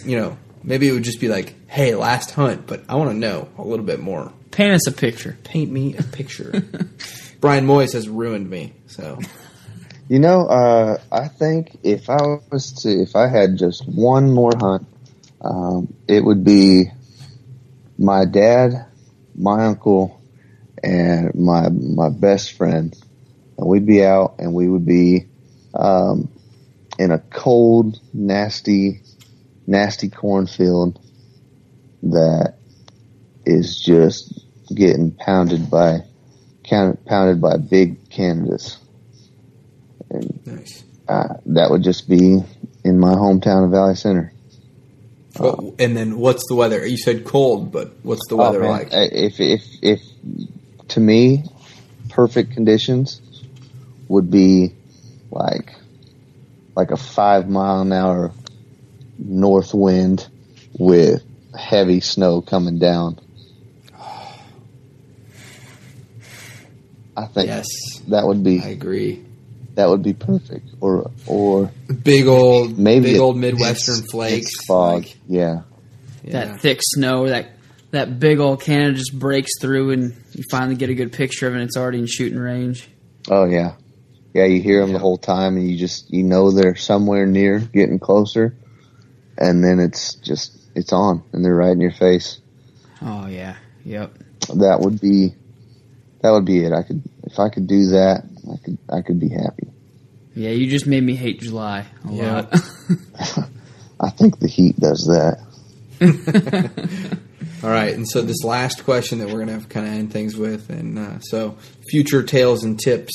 maybe it would just be like, hey, last hunt, but I want to know a little bit more. Paint us a picture. Paint me a picture. Brian Moyes has ruined me. So, I think if I had just one more hunt, it would be. My dad, my uncle, and my best friend, and we'd be out, and we would be in a cold, nasty cornfield that is just getting pounded by big Canadas. And, nice. That would just be in my hometown of Valley Center. Well, and then what's the weather? You said cold, but what's the weather like? If to me, perfect conditions would be like a 5 mile an hour north wind with heavy snow coming down. I think that would be. I agree. That would be perfect, or big old midwestern flakes, fog, like, that thick snow, that big old cannon just breaks through, and you finally get a good picture of it. And it's already in shooting range. Oh yeah, yeah. You hear them the whole time, and you just they're somewhere near, getting closer, and then it's on, and they're right in your face. Oh yeah, yep. That would be it. If I could do that, I could be happy. Yeah, you just made me hate July a lot. I think the heat does that. All right, and so this last question that we're going to kind of end things with, and so future tales and tips,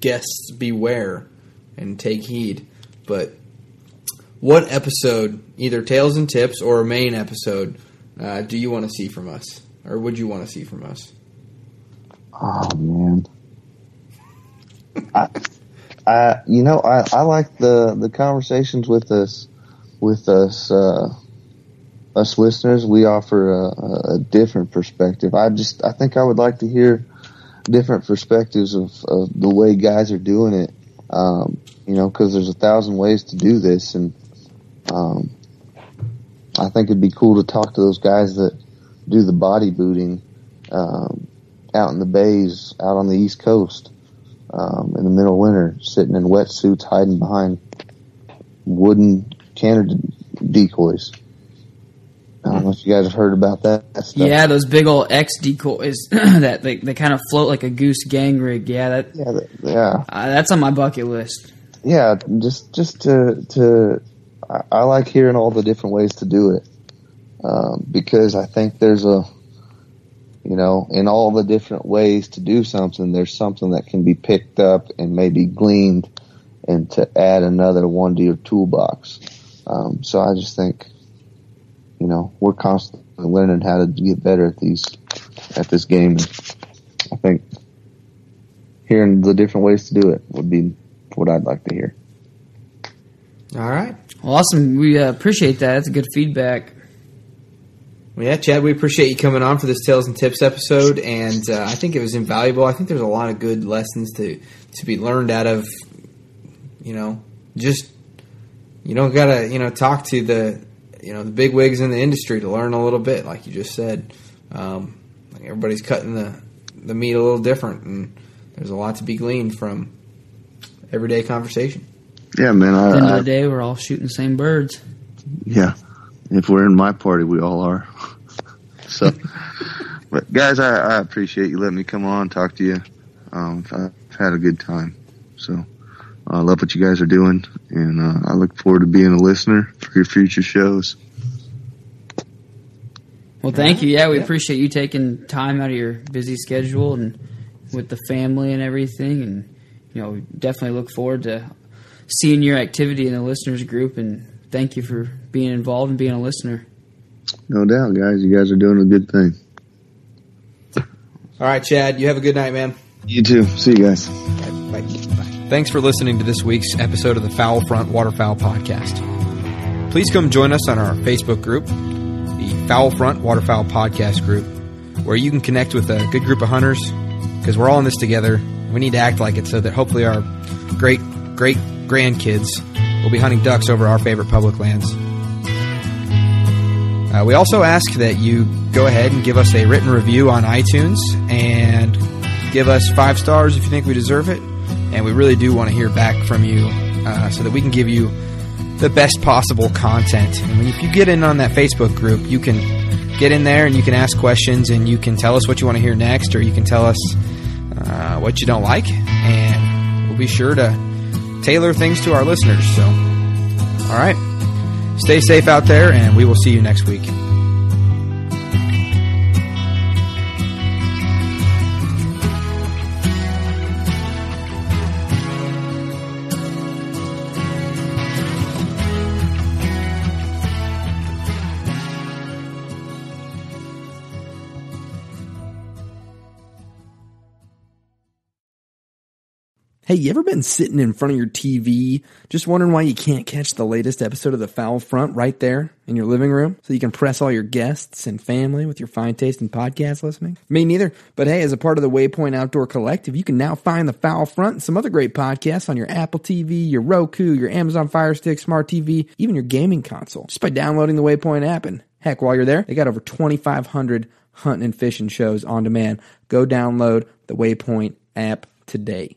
guests beware and take heed. But what episode, either tales and tips or a main episode, do you want to see from us, or would you want to see from us? Oh man, I like the conversations with us listeners. We offer a different perspective. I think I would like to hear different perspectives of the way guys are doing it. Because there's 1,000 ways to do this, and I think it'd be cool to talk to those guys that do the bodybuilding. Out in the bays, out on the East Coast, in the middle of winter, sitting in wetsuits, hiding behind wooden cannon decoys. I don't know if you guys have heard about that stuff. Yeah, those big old X decoys that they kind of float like a goose gang rig. That's on my bucket list. Yeah, I like hearing all the different ways to do it, because I think there's in all the different ways to do something, there's something that can be picked up and maybe gleaned and to add another one to your toolbox. So I just think, we're constantly learning how to get better at this game. I think hearing the different ways to do it would be what I'd like to hear. All right. Awesome. We appreciate that. That's good feedback. Well, yeah, Chad, we appreciate you coming on for this Tales and Tips episode, and I think it was invaluable. I think there's a lot of good lessons to be learned out of, just you don't gotta talk to the the big wigs in the industry to learn a little bit, like you just said. Like everybody's cutting the meat a little different, and there's a lot to be gleaned from everyday conversation. Yeah, man. At the end of the day, we're all shooting the same birds. Yeah. If we're in my party, we all are. So, but guys, I appreciate you letting me come on, talk to you. I've had a good time. So I love what you guys are doing, and I look forward to being a listener for your future shows. Well, thank you. Yeah, we appreciate you taking time out of your busy schedule and with the family and everything. And, we definitely look forward to seeing your activity in the listeners group, and thank you for being involved and being a listener. No doubt, guys. You guys are doing a good thing. All right, Chad. You have a good night, man. You too. See you guys. Bye. Bye. Thanks for listening to this week's episode of the Fowl Front Waterfowl Podcast. Please come join us on our Facebook group, the Fowl Front Waterfowl Podcast group, where you can connect with a good group of hunters, because we're all in this together. We need to act like it so that hopefully our great grandkids we'll be hunting ducks over our favorite public lands. We also ask that you go ahead and give us a written review on iTunes and give us 5 stars if you think we deserve it. And we really do want to hear back from you so that we can give you the best possible content. And if you get in on that Facebook group, you can get in there and you can ask questions and you can tell us what you want to hear next, or you can tell us what you don't like. And we'll be sure to tailor things to our listeners. So, all right. Stay safe out there, and we will see you next week. Hey, you ever been sitting in front of your TV just wondering why you can't catch the latest episode of the Fowl Front right there in your living room so you can press all your guests and family with your fine taste in podcast listening? Me neither. But hey, as a part of the Waypoint Outdoor Collective, you can now find the Fowl Front and some other great podcasts on your Apple TV, your Roku, your Amazon Fire Stick, Smart TV, even your gaming console just by downloading the Waypoint app. And heck, while you're there, they got over 2,500 hunting and fishing shows on demand. Go download the Waypoint app today.